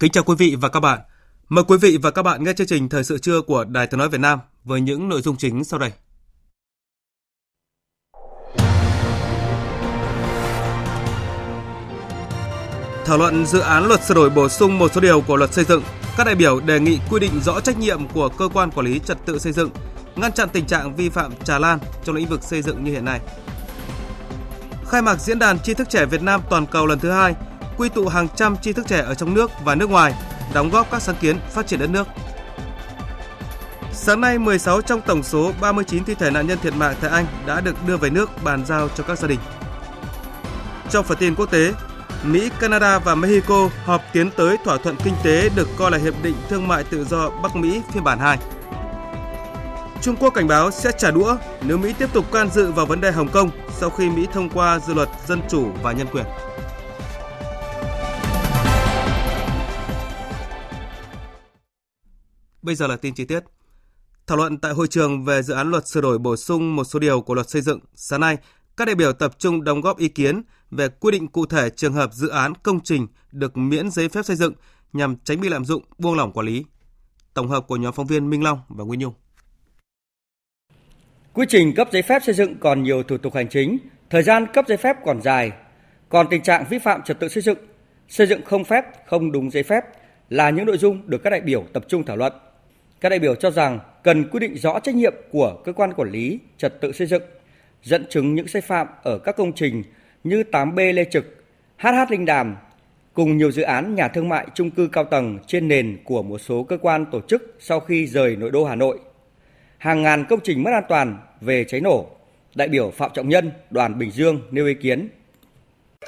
Kính chào quý vị và các bạn. Mời quý vị và các bạn nghe chương trình Thời sự trưa của Đài Tiếng nói Việt Nam với những nội dung chính sau đây. Thảo luận dự án luật sửa đổi bổ sung một số điều của luật xây dựng, các đại biểu đề nghị quy định rõ trách nhiệm của cơ quan quản lý trật tự xây dựng, ngăn chặn tình trạng vi phạm tràn lan trong lĩnh vực xây dựng như hiện nay. Khai mạc diễn đàn tri thức trẻ Việt Nam toàn cầu lần thứ 2, quy tụ hàng trăm tri thức trẻ ở trong nước và nước ngoài, đóng góp các sáng kiến phát triển đất nước. Sáng nay, 16 trong tổng số 39 thi thể nạn nhân thiệt mạng tại Anh đã được đưa về nước bàn giao cho các gia đình. Trong phần tin quốc tế, Mỹ, Canada và Mexico họp tiến tới thỏa thuận kinh tế được coi là hiệp định thương mại tự do Bắc Mỹ phiên bản 2. Trung Quốc cảnh báo sẽ trả đũa nếu Mỹ tiếp tục can dự vào vấn đề Hồng Kông sau khi Mỹ thông qua dự luật dân chủ và nhân quyền. Bây giờ là tin chi tiết. Thảo luận tại hội trường về dự án luật sửa đổi bổ sung một số điều của luật xây dựng, sáng nay, các đại biểu tập trung đóng góp ý kiến về quy định cụ thể trường hợp dự án công trình được miễn giấy phép xây dựng nhằm tránh bị lạm dụng, buông lỏng quản lý. Tổng hợp của nhóm phóng viên Minh Long và Nguyễn Nhung. Quy trình cấp giấy phép xây dựng còn nhiều thủ tục hành chính, thời gian cấp giấy phép còn dài, còn tình trạng vi phạm trật tự xây dựng không phép, không đúng giấy phép là những nội dung được các đại biểu tập trung thảo luận. Các đại biểu cho rằng cần quy định rõ trách nhiệm của cơ quan quản lý trật tự xây dựng, dẫn chứng những sai phạm ở các công trình như 8B Lê Trực, HH Linh Đàm, cùng nhiều dự án nhà thương mại chung cư cao tầng trên nền của một số cơ quan tổ chức sau khi rời nội đô Hà Nội. Hàng ngàn công trình mất an toàn về cháy nổ, đại biểu Phạm Trọng Nhân, đoàn Bình Dương nêu ý kiến.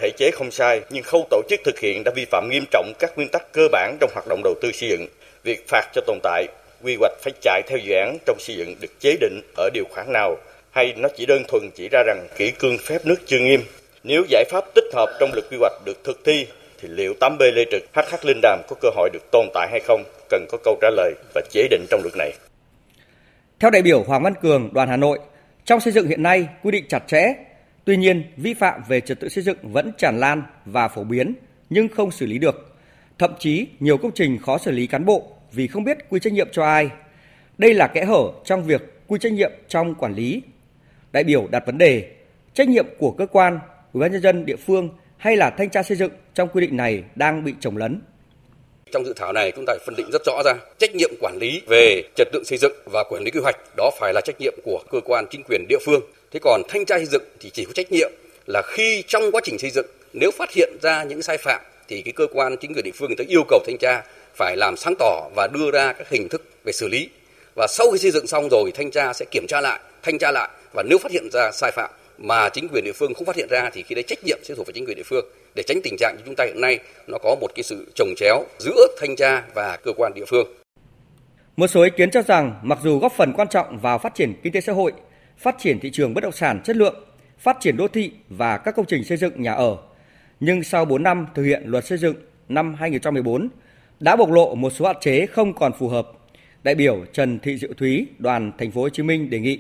Thể chế không sai, nhưng khâu tổ chức thực hiện đã vi phạm nghiêm trọng các nguyên tắc cơ bản trong hoạt động đầu tư xây dựng, việc phạt cho tồn tại. Quy hoạch phải chạy theo dự án trong xây dựng được chế định ở điều khoản nào, hay nó chỉ đơn thuần chỉ ra rằng kỷ cương phép nước chưa nghiêm. Nếu giải pháp tích hợp trong luật quy hoạch được thực thi, thì liệu 8B Lê Trực, HH Linh Đàm có cơ hội được tồn tại hay không, cần có câu trả lời và chế định trong luật này. Theo đại biểu Hoàng Văn Cường, đoàn Hà Nội, trong xây dựng hiện nay quy định chặt chẽ, tuy nhiên vi phạm về trật tự xây dựng vẫn tràn lan và phổ biến nhưng không xử lý được. Thậm chí nhiều công trình khó xử lý cán bộ vì không biết quy trách nhiệm cho ai. Đây là kẽ hở trong việc quy trách nhiệm trong quản lý. Đại biểu đặt vấn đề trách nhiệm của cơ quan, ủy ban nhân dân địa phương hay là thanh tra xây dựng trong quy định này đang bị chồng lấn. Trong dự thảo này chúng ta phải phân định rất rõ ra trách nhiệm quản lý về trật tự xây dựng và quản lý quy hoạch, đó phải là trách nhiệm của cơ quan chính quyền địa phương. Thế còn thanh tra xây dựng thì chỉ có trách nhiệm là khi trong quá trình xây dựng nếu phát hiện ra những sai phạm thì cái cơ quan chính quyền địa phương người ta yêu cầu thanh tra phải làm sáng tỏ và đưa ra các hình thức về xử lý. Và sau khi xây dựng xong rồi, thanh tra sẽ kiểm tra lại, thanh tra lại, và nếu phát hiện ra sai phạm mà chính quyền địa phương không phát hiện ra thì khi đấy trách nhiệm sẽ thuộc về chính quyền địa phương, để tránh tình trạng như chúng ta hiện nay nó có một cái sự chồng chéo giữa thanh tra và cơ quan địa phương. Một số ý kiến cho rằng mặc dù góp phần quan trọng vào phát triển kinh tế xã hội, phát triển thị trường bất động sản chất lượng, phát triển đô thị và các công trình xây dựng nhà ở, nhưng sau 4 năm thực hiện luật xây dựng năm 2014 đã bộc lộ một số hạn chế không còn phù hợp. Đại biểu Trần Thị Diệu Thúy, đoàn Thành phố Hồ Chí Minh đề nghị: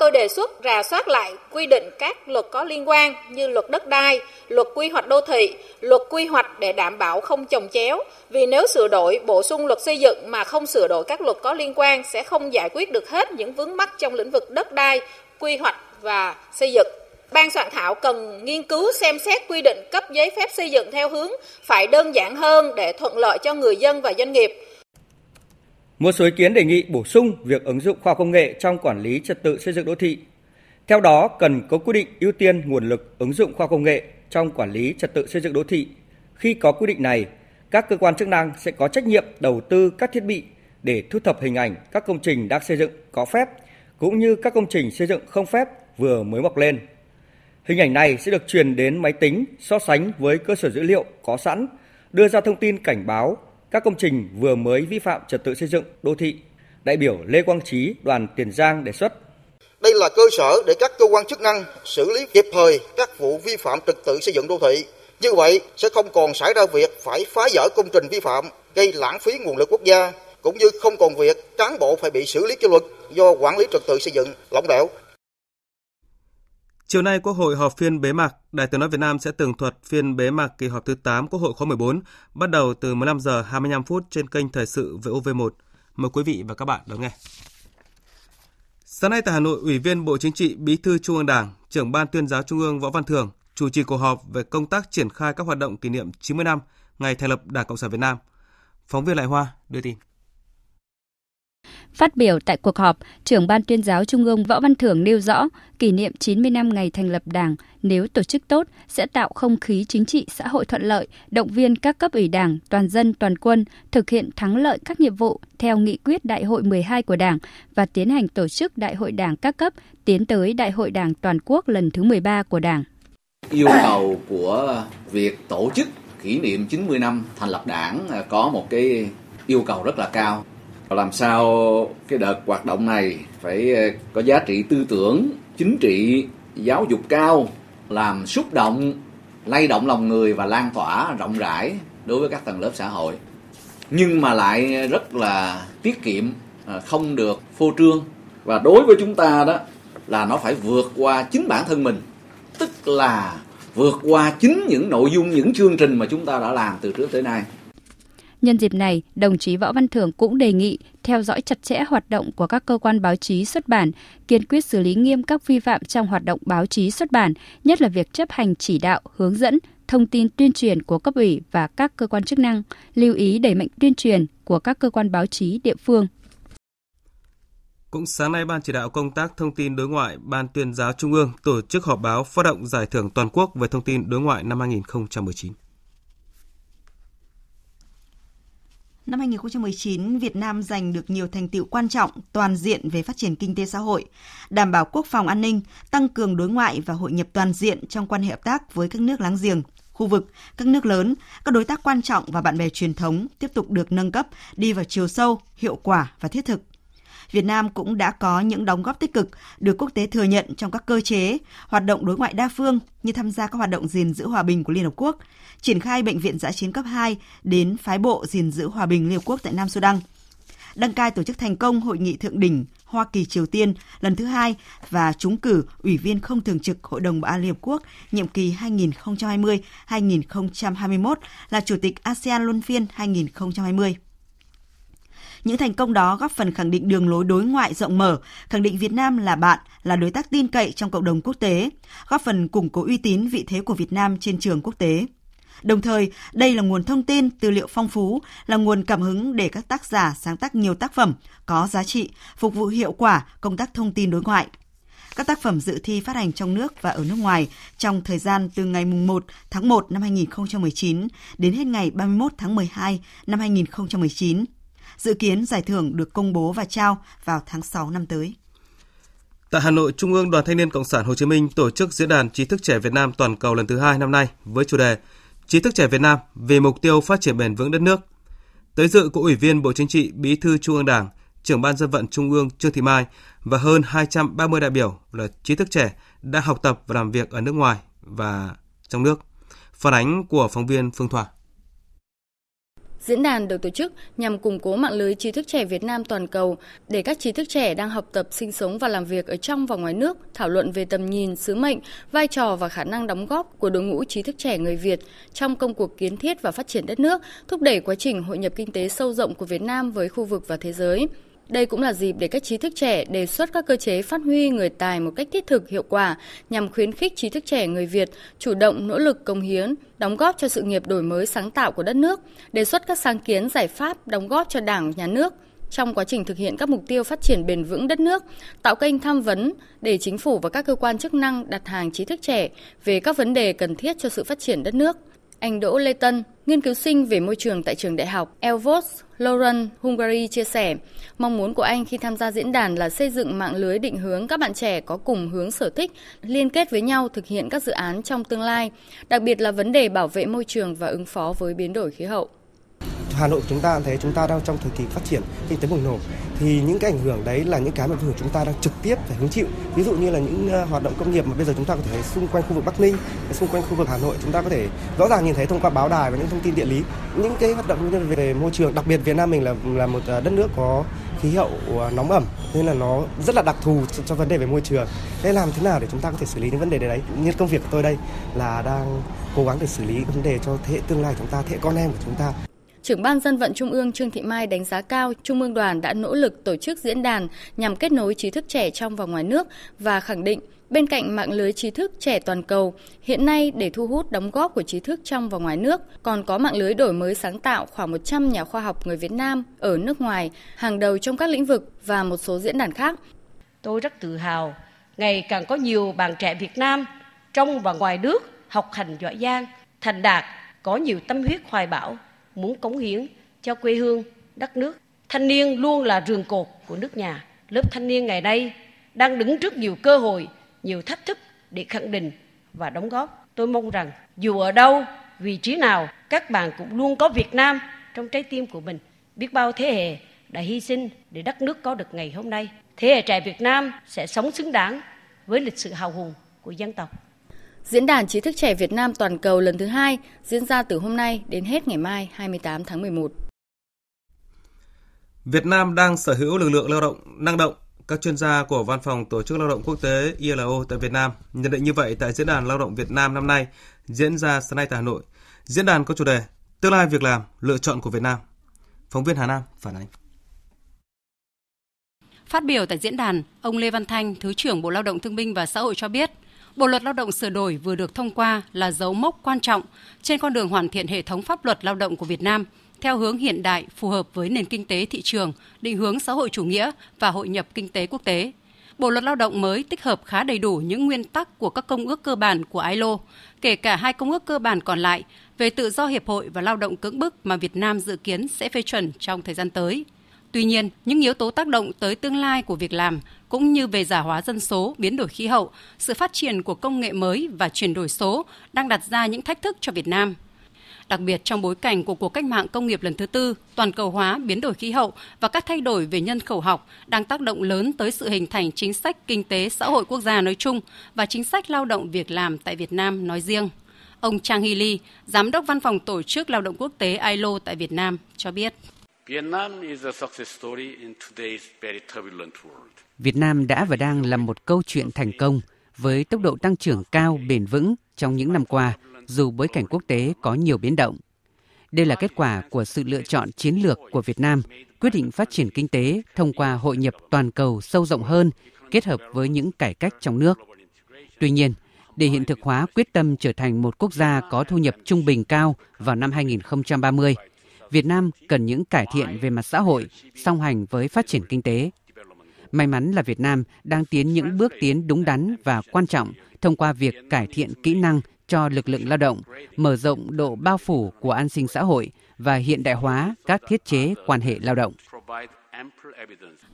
tôi đề xuất rà soát lại quy định các luật có liên quan như luật đất đai, luật quy hoạch đô thị, luật quy hoạch để đảm bảo không chồng chéo. Vì nếu sửa đổi, bổ sung luật xây dựng mà không sửa đổi các luật có liên quan sẽ không giải quyết được hết những vướng mắc trong lĩnh vực đất đai, quy hoạch và xây dựng. Ban soạn thảo cần nghiên cứu xem xét quy định cấp giấy phép xây dựng theo hướng phải đơn giản hơn để thuận lợi cho người dân và doanh nghiệp. Một số ý kiến đề nghị bổ sung việc ứng dụng khoa học công nghệ trong quản lý trật tự xây dựng đô thị. Theo đó, cần có quy định ưu tiên nguồn lực ứng dụng khoa học công nghệ trong quản lý trật tự xây dựng đô thị. Khi có quy định này, các cơ quan chức năng sẽ có trách nhiệm đầu tư các thiết bị để thu thập hình ảnh các công trình đang xây dựng có phép cũng như các công trình xây dựng không phép vừa mới mọc lên. Hình ảnh này sẽ được truyền đến máy tính so sánh với cơ sở dữ liệu có sẵn, đưa ra thông tin cảnh báo các công trình vừa mới vi phạm trật tự xây dựng đô thị. Đại biểu Lê Quang Trí, đoàn Tiền Giang đề xuất. Đây là cơ sở để các cơ quan chức năng xử lý kịp thời các vụ vi phạm trật tự xây dựng đô thị. Như vậy sẽ không còn xảy ra việc phải phá dỡ công trình vi phạm, gây lãng phí nguồn lực quốc gia, cũng như không còn việc cán bộ phải bị xử lý kỷ luật do quản lý trật tự xây dựng lỏng lẻo. Chiều nay, Quốc hội họp phiên bế mạc, Đài Tiếng nói Việt Nam sẽ tường thuật phiên bế mạc kỳ họp thứ 8 Quốc hội khóa 14, bắt đầu từ 15 giờ 25 phút trên kênh Thời sự VOV1. Mời quý vị và các bạn đón nghe. Sáng nay tại Hà Nội, Ủy viên Bộ Chính trị, Bí thư Trung ương Đảng, Trưởng ban Tuyên giáo Trung ương Võ Văn Thường chủ trì cuộc họp về công tác triển khai các hoạt động kỷ niệm 90 năm ngày thành lập Đảng Cộng sản Việt Nam. Phóng viên Lại Hoa đưa tin. Phát biểu tại cuộc họp, Trưởng ban Tuyên giáo Trung ương Võ Văn Thưởng nêu rõ, kỷ niệm 90 năm ngày thành lập Đảng nếu tổ chức tốt sẽ tạo không khí chính trị xã hội thuận lợi, động viên các cấp ủy Đảng, toàn dân, toàn quân thực hiện thắng lợi các nhiệm vụ theo nghị quyết Đại hội 12 của Đảng và tiến hành tổ chức Đại hội Đảng các cấp tiến tới Đại hội Đảng toàn quốc lần thứ 13 của Đảng. Yêu cầu của việc tổ chức kỷ niệm 90 năm thành lập Đảng có một cái yêu cầu rất là cao. Làm sao cái đợt hoạt động này phải có giá trị tư tưởng, chính trị, giáo dục cao, làm xúc động, lay động lòng người và lan tỏa rộng rãi đối với các tầng lớp xã hội. Nhưng mà lại rất là tiết kiệm, không được phô trương. Và đối với chúng ta đó là nó phải vượt qua chính bản thân mình, tức là vượt qua chính những nội dung, những chương trình mà chúng ta đã làm từ trước tới nay. Nhân dịp này, đồng chí Võ Văn Thưởng cũng đề nghị theo dõi chặt chẽ hoạt động của các cơ quan báo chí xuất bản, kiên quyết xử lý nghiêm các vi phạm trong hoạt động báo chí xuất bản, nhất là việc chấp hành chỉ đạo, hướng dẫn, thông tin tuyên truyền của cấp ủy và các cơ quan chức năng, lưu ý đẩy mạnh tuyên truyền của các cơ quan báo chí địa phương. Cũng sáng nay, Ban chỉ đạo công tác thông tin đối ngoại Ban Tuyên giáo Trung ương tổ chức họp báo phát động giải thưởng toàn quốc về thông tin đối ngoại năm 2019. Năm 2019, Việt Nam giành được nhiều thành tựu quan trọng, toàn diện về phát triển kinh tế xã hội, đảm bảo quốc phòng an ninh, tăng cường đối ngoại và hội nhập toàn diện trong quan hệ hợp tác với các nước láng giềng, khu vực, các nước lớn, các đối tác quan trọng và bạn bè truyền thống tiếp tục được nâng cấp, đi vào chiều sâu, hiệu quả và thiết thực. Việt Nam cũng đã có những đóng góp tích cực, được quốc tế thừa nhận trong các cơ chế, hoạt động đối ngoại đa phương như tham gia các hoạt động gìn giữ hòa bình của Liên Hợp Quốc, triển khai bệnh viện dã chiến cấp 2 đến phái bộ gìn giữ hòa bình Liên Hợp Quốc tại Nam Sudan, đăng cai tổ chức thành công hội nghị thượng đỉnh Hoa Kỳ-Triều Tiên lần thứ 2 và trúng cử Ủy viên không thường trực Hội đồng Bảo an Liên Hợp Quốc nhiệm kỳ 2020-2021 là Chủ tịch ASEAN luân phiên 2020. Những thành công đó góp phần khẳng định đường lối đối ngoại rộng mở, khẳng định Việt Nam là bạn, là đối tác tin cậy trong cộng đồng quốc tế, góp phần củng cố uy tín vị thế của Việt Nam trên trường quốc tế. Đồng thời, đây là nguồn thông tin, tư liệu phong phú, là nguồn cảm hứng để các tác giả sáng tác nhiều tác phẩm có giá trị, phục vụ hiệu quả công tác thông tin đối ngoại. Các tác phẩm dự thi phát hành trong nước và ở nước ngoài trong thời gian từ ngày 1 tháng 1 năm 2019 đến hết ngày 31 tháng 12 năm 2019. Dự kiến giải thưởng được công bố và trao vào tháng 6 năm tới. Tại Hà Nội, Trung ương Đoàn Thanh niên Cộng sản Hồ Chí Minh tổ chức Diễn đàn Trí thức trẻ Việt Nam toàn cầu lần thứ 2 năm nay với chủ đề Trí thức trẻ Việt Nam vì mục tiêu phát triển bền vững đất nước. Tới dự có Ủy viên Bộ Chính trị, Bí thư Trung ương Đảng, Trưởng ban Dân vận Trung ương Trương Thị Mai và hơn 230 đại biểu là trí thức trẻ đang học tập và làm việc ở nước ngoài và trong nước. Phản ánh của phóng viên Phương Thoa. Diễn đàn được tổ chức nhằm củng cố mạng lưới trí thức trẻ Việt Nam toàn cầu để các trí thức trẻ đang học tập, sinh sống và làm việc ở trong và ngoài nước thảo luận về tầm nhìn, sứ mệnh, vai trò và khả năng đóng góp của đội ngũ trí thức trẻ người Việt trong công cuộc kiến thiết và phát triển đất nước, thúc đẩy quá trình hội nhập kinh tế sâu rộng của Việt Nam với khu vực và thế giới. Đây cũng là dịp để các trí thức trẻ đề xuất các cơ chế phát huy người tài một cách thiết thực, hiệu quả nhằm khuyến khích trí thức trẻ người Việt chủ động, nỗ lực, cống hiến, đóng góp cho sự nghiệp đổi mới sáng tạo của đất nước, đề xuất các sáng kiến, giải pháp, đóng góp cho Đảng, Nhà nước, trong quá trình thực hiện các mục tiêu phát triển bền vững đất nước, tạo kênh tham vấn để chính phủ và các cơ quan chức năng đặt hàng trí thức trẻ về các vấn đề cần thiết cho sự phát triển đất nước. Anh Đỗ Lê Tân, nghiên cứu sinh về môi trường tại trường đại học Eötvös Lorand, Hungary chia sẻ, mong muốn của anh khi tham gia diễn đàn là xây dựng mạng lưới định hướng các bạn trẻ có cùng hướng sở thích, liên kết với nhau thực hiện các dự án trong tương lai, đặc biệt là vấn đề bảo vệ môi trường và ứng phó với biến đổi khí hậu. Hà Nội chúng ta thấy chúng ta đang trong thời kỳ phát triển kinh tế bùng nổ, thì những cái ảnh hưởng đấy là những cái mà chúng ta đang trực tiếp phải hứng chịu. Ví dụ như là những hoạt động công nghiệp mà bây giờ chúng ta có thể thấy xung quanh khu vực Bắc Ninh, xung quanh khu vực Hà Nội, chúng ta có thể rõ ràng nhìn thấy thông qua báo đài và những thông tin địa lý. Những cái hoạt động như về môi trường, đặc biệt Việt Nam mình là một đất nước có khí hậu nóng ẩm, nên là nó rất là đặc thù cho vấn đề về môi trường. Thế làm thế nào để chúng ta có thể xử lý những vấn đề đấy? Như công việc của tôi đây là đang cố gắng để xử lý vấn đề cho thế hệ tương lai của chúng ta, thế hệ con em của chúng ta. Trưởng ban Dân vận Trung ương Trương Thị Mai đánh giá cao Trung ương Đoàn đã nỗ lực tổ chức diễn đàn nhằm kết nối trí thức trẻ trong và ngoài nước và khẳng định bên cạnh mạng lưới trí thức trẻ toàn cầu, hiện nay để thu hút đóng góp của trí thức trong và ngoài nước còn có mạng lưới đổi mới sáng tạo khoảng 100 nhà khoa học người Việt Nam ở nước ngoài, hàng đầu trong các lĩnh vực và một số diễn đàn khác. Tôi rất tự hào, ngày càng có nhiều bạn trẻ Việt Nam trong và ngoài nước học hành giỏi giang, thành đạt, có nhiều tâm huyết hoài bão, muốn cống hiến cho quê hương, đất nước. Thanh niên luôn là rường cột của nước nhà. Lớp thanh niên ngày nay đang đứng trước nhiều cơ hội, nhiều thách thức để khẳng định và đóng góp. Tôi mong rằng dù ở đâu, vị trí nào, các bạn cũng luôn có Việt Nam trong trái tim của mình. Biết bao thế hệ đã hy sinh để đất nước có được ngày hôm nay. Thế hệ trẻ Việt Nam sẽ sống xứng đáng với lịch sử hào hùng của dân tộc. Diễn đàn trí thức trẻ Việt Nam toàn cầu lần thứ 2 diễn ra từ hôm nay đến hết ngày mai 28 tháng 11. Việt Nam đang sở hữu lực lượng lao động năng động. Các chuyên gia của Văn phòng Tổ chức Lao động Quốc tế ILO tại Việt Nam nhận định như vậy tại Diễn đàn Lao động Việt Nam năm nay diễn ra sáng nay tại Hà Nội. Diễn đàn có chủ đề Tương lai việc làm, lựa chọn của Việt Nam. Phóng viên Hà Nam phản ánh. Phát biểu tại diễn đàn, ông Lê Văn Thanh, Thứ trưởng Bộ Lao động Thương binh và Xã hội cho biết, Bộ luật lao động sửa đổi vừa được thông qua là dấu mốc quan trọng trên con đường hoàn thiện hệ thống pháp luật lao động của Việt Nam theo hướng hiện đại phù hợp với nền kinh tế thị trường, định hướng xã hội chủ nghĩa và hội nhập kinh tế quốc tế. Bộ luật lao động mới tích hợp khá đầy đủ những nguyên tắc của các công ước cơ bản của ILO, kể cả 2 công ước cơ bản còn lại về tự do hiệp hội và lao động cưỡng bức mà Việt Nam dự kiến sẽ phê chuẩn trong thời gian tới. Tuy nhiên, những yếu tố tác động tới tương lai của việc làm cũng như về già hóa dân số, biến đổi khí hậu, sự phát triển của công nghệ mới và chuyển đổi số đang đặt ra những thách thức cho Việt Nam. Đặc biệt trong bối cảnh của cuộc cách mạng công nghiệp lần thứ 4, toàn cầu hóa, biến đổi khí hậu và các thay đổi về nhân khẩu học đang tác động lớn tới sự hình thành chính sách kinh tế xã hội quốc gia nói chung và chính sách lao động việc làm tại Việt Nam nói riêng. Ông Chang-Hee Lee, Giám đốc Văn phòng Tổ chức Lao động Quốc tế ILO tại Việt Nam cho biết. Việt Nam đã và đang là một câu chuyện thành công với tốc độ tăng trưởng cao bền vững trong những năm qua, dù bối cảnh quốc tế có nhiều biến động. Đây là kết quả của sự lựa chọn chiến lược của Việt Nam, quyết định phát triển kinh tế thông qua hội nhập toàn cầu sâu rộng hơn, kết hợp với những cải cách trong nước. Tuy nhiên, để hiện thực hóa quyết tâm trở thành một quốc gia có thu nhập trung bình cao vào năm 2030, Việt Nam cần những cải thiện về mặt xã hội, song hành với phát triển kinh tế. May mắn là Việt Nam đang tiến những bước tiến đúng đắn và quan trọng thông qua việc cải thiện kỹ năng cho lực lượng lao động, mở rộng độ bao phủ của an sinh xã hội và hiện đại hóa các thiết chế quan hệ lao động.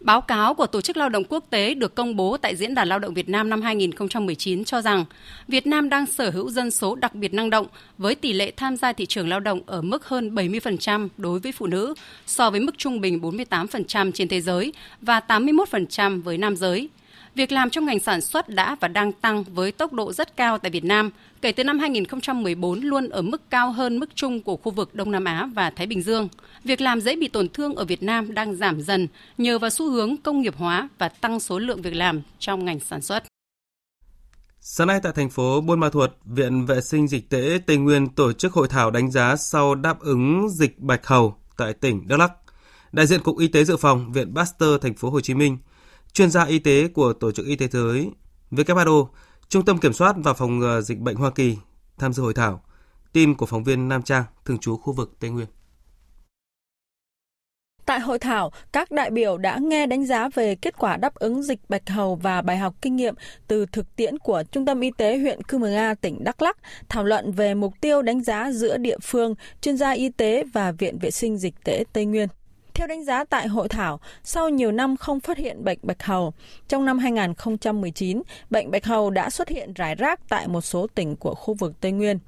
Báo cáo của Tổ chức Lao động Quốc tế được công bố tại Diễn đàn Lao động Việt Nam năm 2019 cho rằng Việt Nam đang sở hữu dân số đặc biệt năng động với tỷ lệ tham gia thị trường lao động ở mức hơn 70% đối với phụ nữ so với mức trung bình 48% trên thế giới và 81% với nam giới. Việc làm trong ngành sản xuất đã và đang tăng với tốc độ rất cao tại Việt Nam, kể từ năm 2014 luôn ở mức cao hơn mức chung của khu vực Đông Nam Á và Thái Bình Dương. Việc làm dễ bị tổn thương ở Việt Nam đang giảm dần nhờ vào xu hướng công nghiệp hóa và tăng số lượng việc làm trong ngành sản xuất. Sáng nay tại thành phố Buôn Ma Thuột, Viện Vệ sinh Dịch tễ Tây Nguyên tổ chức hội thảo đánh giá sau đáp ứng dịch bạch hầu tại tỉnh Đắk Lắk. Đại diện Cục Y tế Dự phòng, Viện Pasteur thành phố Hồ Chí Minh, chuyên gia y tế của Tổ chức Y tế Thế giới WHO, Trung tâm Kiểm soát và Phòng ngừa Dịch bệnh Hoa Kỳ tham dự hội thảo. Tin của phóng viên Nam Trang, thường trú khu vực Tây Nguyên. Tại hội thảo, các đại biểu đã nghe đánh giá về kết quả đáp ứng dịch bạch hầu và bài học kinh nghiệm từ thực tiễn của Trung tâm Y tế huyện Cư Mờ Ga, tỉnh Đắk Lắk, thảo luận về mục tiêu đánh giá giữa địa phương, chuyên gia y tế và Viện Vệ sinh Dịch tễ Tây Nguyên. Theo đánh giá tại hội thảo, sau nhiều năm không phát hiện bệnh bạch hầu, trong năm 2019, bệnh bạch hầu đã xuất hiện rải rác tại một số tỉnh của khu vực Tây Nguyên.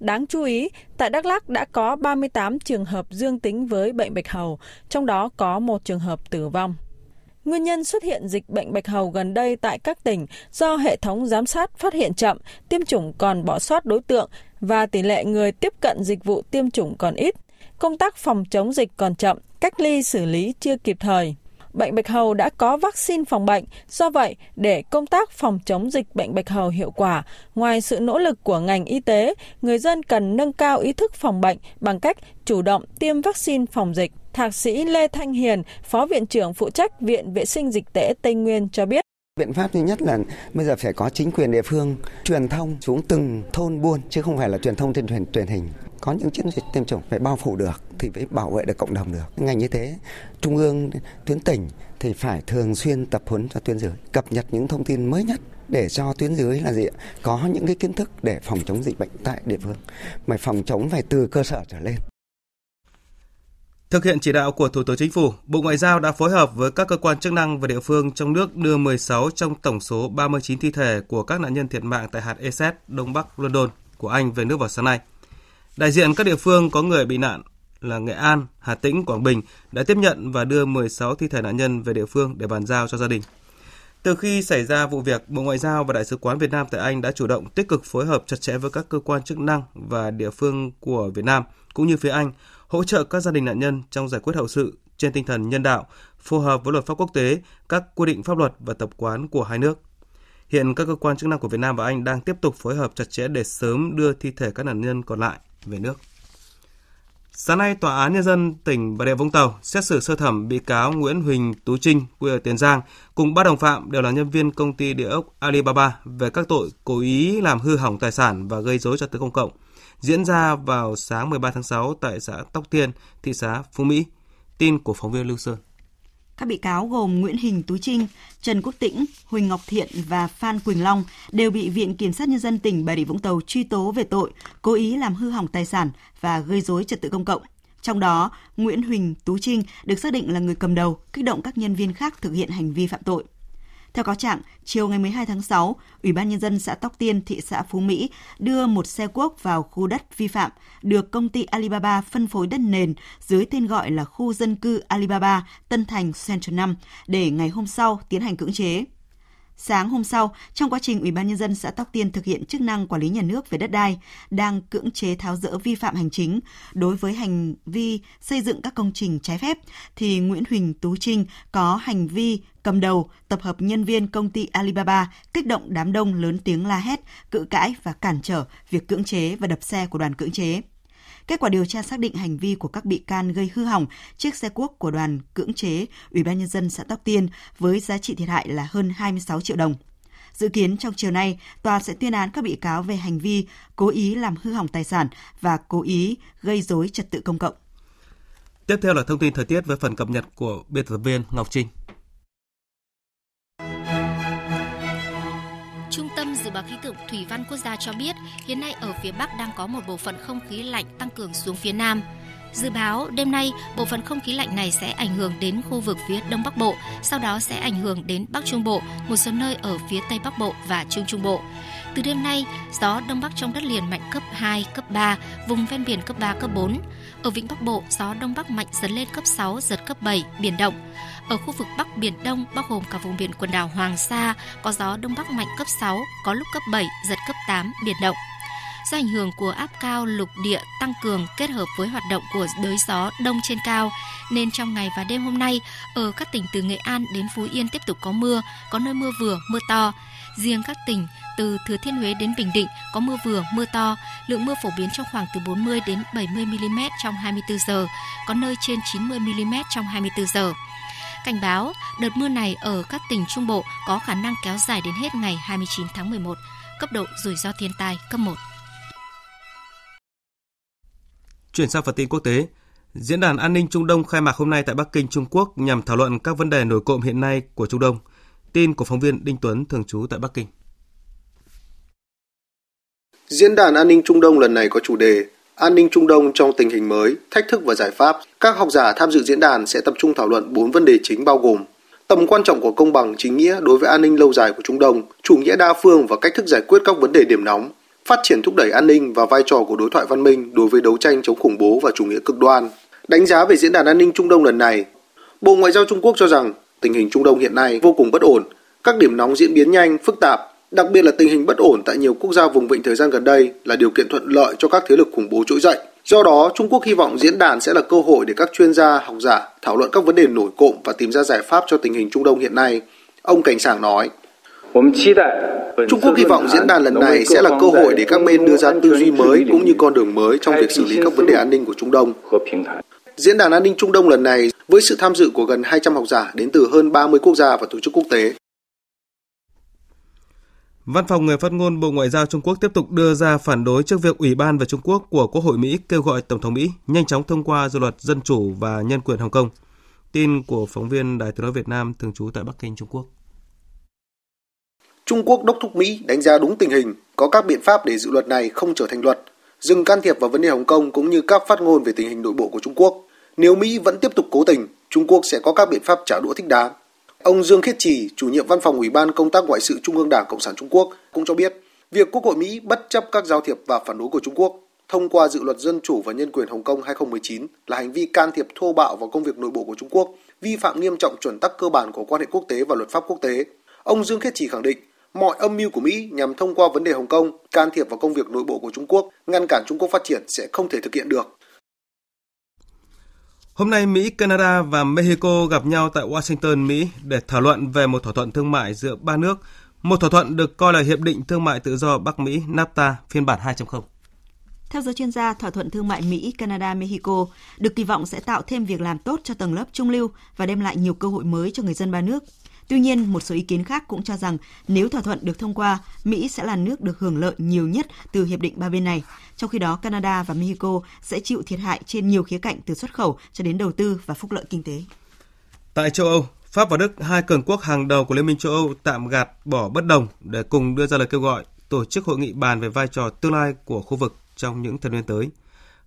Đáng chú ý, tại Đắk Lắk đã có 38 trường hợp dương tính với bệnh bạch hầu, trong đó có một trường hợp tử vong. Nguyên nhân xuất hiện dịch bệnh bạch hầu gần đây tại các tỉnh do hệ thống giám sát phát hiện chậm, tiêm chủng còn bỏ sót đối tượng và tỷ lệ người tiếp cận dịch vụ tiêm chủng còn ít. Công tác phòng chống dịch còn chậm, cách ly xử lý chưa kịp thời. Bệnh bạch hầu đã có vaccine phòng bệnh, do vậy để công tác phòng chống dịch bệnh bạch hầu hiệu quả, ngoài sự nỗ lực của ngành y tế, người dân cần nâng cao ý thức phòng bệnh bằng cách chủ động tiêm vaccine phòng dịch. Thạc sĩ Lê Thanh Hiền, Phó Viện trưởng phụ trách Viện Vệ sinh Dịch tễ Tây Nguyên cho biết. Biện pháp thứ nhất là bây giờ phải có chính quyền địa phương truyền thông xuống từng thôn buôn, chứ không phải là truyền thông trên truyền hình. Có những chiến dịch tiêm chủng phải bao phủ được thì phải bảo vệ được cộng đồng được. Ngành y tế trung ương, tuyến tỉnh thì phải thường xuyên tập huấn cho tuyến dưới, cập nhật những thông tin mới nhất để cho tuyến dưới là gì có những cái kiến thức để phòng chống dịch bệnh tại địa phương, mà phòng chống phải từ cơ sở trở lên. Thực hiện chỉ đạo của Thủ tướng Chính phủ, Bộ Ngoại giao đã phối hợp với các cơ quan chức năng và địa phương trong nước đưa 16 trong tổng số 39 thi thể của các nạn nhân thiệt mạng tại hạt Essex, Đông Bắc London của Anh về nước vào sáng nay. Đại diện các địa phương có người bị nạn là Nghệ An, Hà Tĩnh, Quảng Bình đã tiếp nhận và đưa 16 thi thể nạn nhân về địa phương để bàn giao cho gia đình. Từ khi xảy ra vụ việc, Bộ Ngoại giao và Đại sứ quán Việt Nam tại Anh đã chủ động tích cực phối hợp chặt chẽ với các cơ quan chức năng và địa phương của Việt Nam cũng như phía Anh, hỗ trợ các gia đình nạn nhân trong giải quyết hậu sự trên tinh thần nhân đạo, phù hợp với luật pháp quốc tế, các quy định pháp luật và tập quán của hai nước. Hiện các cơ quan chức năng của Việt Nam và Anh đang tiếp tục phối hợp chặt chẽ để sớm đưa thi thể các nạn nhân còn lại về nước. Sáng nay, Tòa án Nhân dân tỉnh Bà Rịa Vũng Tàu xét xử sơ thẩm bị cáo Nguyễn Huỳnh Tú Trinh, quê ở Tiền Giang, cùng 3 đồng phạm đều là nhân viên công ty địa ốc Alibaba về các tội cố ý làm hư hỏng tài sản và gây rối trật tự công cộng, diễn ra vào sáng 13 tháng 6 tại xã Tóc Tiên, thị xã Phú Mỹ. Tin của phóng viên Lưu Sơn. Các bị cáo gồm Nguyễn Huỳnh Tú Trinh, Trần Quốc Tĩnh, Huỳnh Ngọc Thiện và Phan Quỳnh Long đều bị Viện Kiểm sát Nhân dân tỉnh Bà Rịa Vũng Tàu truy tố về tội cố ý làm hư hỏng tài sản và gây rối trật tự công cộng. Trong đó, Nguyễn Huỳnh Tú Trinh được xác định là người cầm đầu, kích động các nhân viên khác thực hiện hành vi phạm tội. Theo cáo trạng, chiều ngày 12 tháng 6, Ủy ban Nhân dân xã Tóc Tiên, thị xã Phú Mỹ đưa một xe cuốc vào khu đất vi phạm được công ty Alibaba phân phối đất nền dưới tên gọi là khu dân cư Alibaba Tân Thành Central 5 để ngày hôm sau tiến hành cưỡng chế. Sáng hôm sau, trong quá trình Ủy ban Nhân dân xã Tóc Tiên thực hiện chức năng quản lý nhà nước về đất đai, đang cưỡng chế tháo dỡ vi phạm hành chính đối với hành vi xây dựng các công trình trái phép, thì Nguyễn Huỳnh Tú Trinh có hành vi cầm đầu tập hợp nhân viên công ty Alibaba kích động đám đông lớn tiếng la hét, cự cãi và cản trở việc cưỡng chế và đập xe của đoàn cưỡng chế. Kết quả điều tra xác định hành vi của các bị can gây hư hỏng chiếc xe cuốc của đoàn cưỡng chế Ủy ban Nhân dân xã Tóc Tiên với giá trị thiệt hại là hơn 26 triệu đồng. Dự kiến trong chiều nay, tòa sẽ tuyên án các bị cáo về hành vi cố ý làm hư hỏng tài sản và cố ý gây rối trật tự công cộng. Tiếp theo là thông tin thời tiết với phần cập nhật của biên tập viên Ngọc Trinh. Trung tâm Dự báo Khí tượng Thủy văn Quốc gia cho biết, hiện nay ở phía Bắc đang có một bộ phận không khí lạnh tăng cường xuống phía Nam. Dự báo đêm nay, bộ phận không khí lạnh này sẽ ảnh hưởng đến khu vực phía Đông Bắc Bộ, sau đó sẽ ảnh hưởng đến Bắc Trung Bộ, một số nơi ở phía Tây Bắc Bộ và Trung Trung Bộ. Từ đêm nay, gió Đông Bắc trong đất liền mạnh cấp 2, cấp 3, vùng ven biển cấp 3, cấp 4. Ở Vịnh Bắc Bộ, gió Đông Bắc mạnh dần lên cấp 6, giật cấp 7, biển động. Ở khu vực Bắc Biển Đông, bao gồm cả vùng biển quần đảo Hoàng Sa, có gió Đông Bắc mạnh cấp 6, có lúc cấp 7, giật cấp 8, biển động. Do ảnh hưởng của áp cao lục địa tăng cường kết hợp với hoạt động của đới gió đông trên cao, nên trong ngày và đêm hôm nay, ở các tỉnh từ Nghệ An đến Phú Yên tiếp tục có mưa, có nơi mưa vừa, mưa to. Riêng các tỉnh từ Thừa Thiên Huế đến Bình Định có mưa vừa, mưa to, lượng mưa phổ biến trong khoảng từ 40 đến 70mm trong 24 giờ, có nơi trên 90mm trong 24 giờ. Cảnh báo, đợt mưa này ở các tỉnh Trung Bộ có khả năng kéo dài đến hết ngày 29 tháng 11, cấp độ rủi ro thiên tai cấp 1. Chuyển sang phần tin quốc tế, Diễn đàn An ninh Trung Đông khai mạc hôm nay tại Bắc Kinh, Trung Quốc nhằm thảo luận các vấn đề nổi cộm hiện nay của Trung Đông. Tin của phóng viên Đinh Tuấn thường trú tại Bắc Kinh. Diễn đàn An ninh Trung Đông lần này có chủ đề An ninh Trung Đông trong tình hình mới, thách thức và giải pháp. Các học giả tham dự diễn đàn sẽ tập trung thảo luận 4 vấn đề chính bao gồm tầm quan trọng của công bằng chính nghĩa đối với an ninh lâu dài của Trung Đông, chủ nghĩa đa phương và cách thức giải quyết các vấn đề điểm nóng, phát triển thúc đẩy an ninh và vai trò của đối thoại văn minh đối với đấu tranh chống khủng bố và chủ nghĩa cực đoan. Đánh giá về diễn đàn An ninh Trung Đông lần này, Bộ Ngoại giao Trung Quốc cho rằng tình hình Trung Đông hiện nay vô cùng bất ổn, các điểm nóng diễn biến nhanh, phức tạp, đặc biệt là tình hình bất ổn tại nhiều quốc gia vùng vịnh thời gian gần đây là điều kiện thuận lợi cho các thế lực khủng bố trỗi dậy. Do đó, Trung Quốc hy vọng diễn đàn sẽ là cơ hội để các chuyên gia, học giả thảo luận các vấn đề nổi cộm và tìm ra giải pháp cho tình hình Trung Đông hiện nay. Ông Cảnh Sảng nói, Trung Quốc hy vọng diễn đàn lần này sẽ là cơ hội để các bên đưa ra tư duy mới cũng như con đường mới trong việc xử lý các vấn đề an ninh của Trung Đông. Diễn đàn An ninh Trung Đông lần này với sự tham dự của gần 200 học giả đến từ hơn 30 quốc gia và tổ chức quốc tế. Văn phòng người phát ngôn Bộ Ngoại giao Trung Quốc tiếp tục đưa ra phản đối trước việc Ủy ban về Trung Quốc của Quốc hội Mỹ kêu gọi Tổng thống Mỹ nhanh chóng thông qua dự luật dân chủ và nhân quyền Hồng Kông. Tin của phóng viên Đài Tiếng nói Việt Nam thường trú tại Bắc Kinh, Trung Quốc. Trung Quốc đốc thúc Mỹ đánh giá đúng tình hình, có các biện pháp để dự luật này không trở thành luật, dừng can thiệp vào vấn đề Hồng Kông cũng như các phát ngôn về tình hình nội bộ của Trung Quốc. Nếu Mỹ vẫn tiếp tục cố tình, Trung Quốc sẽ có các biện pháp trả đũa thích đáng. Ông Dương Khiết Trì, chủ nhiệm Văn phòng Ủy ban Công tác Ngoại sự Trung ương Đảng Cộng sản Trung Quốc cũng cho biết, việc Quốc hội Mỹ bất chấp các giao thiệp và phản đối của Trung Quốc thông qua dự luật dân chủ và nhân quyền Hồng Kông 2019 là hành vi can thiệp thô bạo vào công việc nội bộ của Trung Quốc, vi phạm nghiêm trọng chuẩn tắc cơ bản của quan hệ quốc tế và luật pháp quốc tế. Ông Dương Khiết Trì khẳng định, mọi âm mưu của Mỹ nhằm thông qua vấn đề Hồng Kông, can thiệp vào công việc nội bộ của Trung Quốc, ngăn cản Trung Quốc phát triển sẽ không thể thực hiện được. Hôm nay, Mỹ, Canada và Mexico gặp nhau tại Washington, Mỹ để thảo luận về một thỏa thuận thương mại giữa ba nước, một thỏa thuận được coi là Hiệp định Thương mại Tự do Bắc Mỹ NAFTA phiên bản 2.0. Theo giới chuyên gia, thỏa thuận thương mại Mỹ, Canada, Mexico được kỳ vọng sẽ tạo thêm việc làm tốt cho tầng lớp trung lưu và đem lại nhiều cơ hội mới cho người dân ba nước. Tuy nhiên, một số ý kiến khác cũng cho rằng nếu thỏa thuận được thông qua, Mỹ sẽ là nước được hưởng lợi nhiều nhất từ hiệp định ba bên này. Trong khi đó, Canada và Mexico sẽ chịu thiệt hại trên nhiều khía cạnh từ xuất khẩu cho đến đầu tư và phúc lợi kinh tế. Tại châu Âu, Pháp và Đức, hai cường quốc hàng đầu của Liên minh châu Âu tạm gạt bỏ bất đồng để cùng đưa ra lời kêu gọi tổ chức hội nghị bàn về vai trò tương lai của khu vực trong những thập niên tới.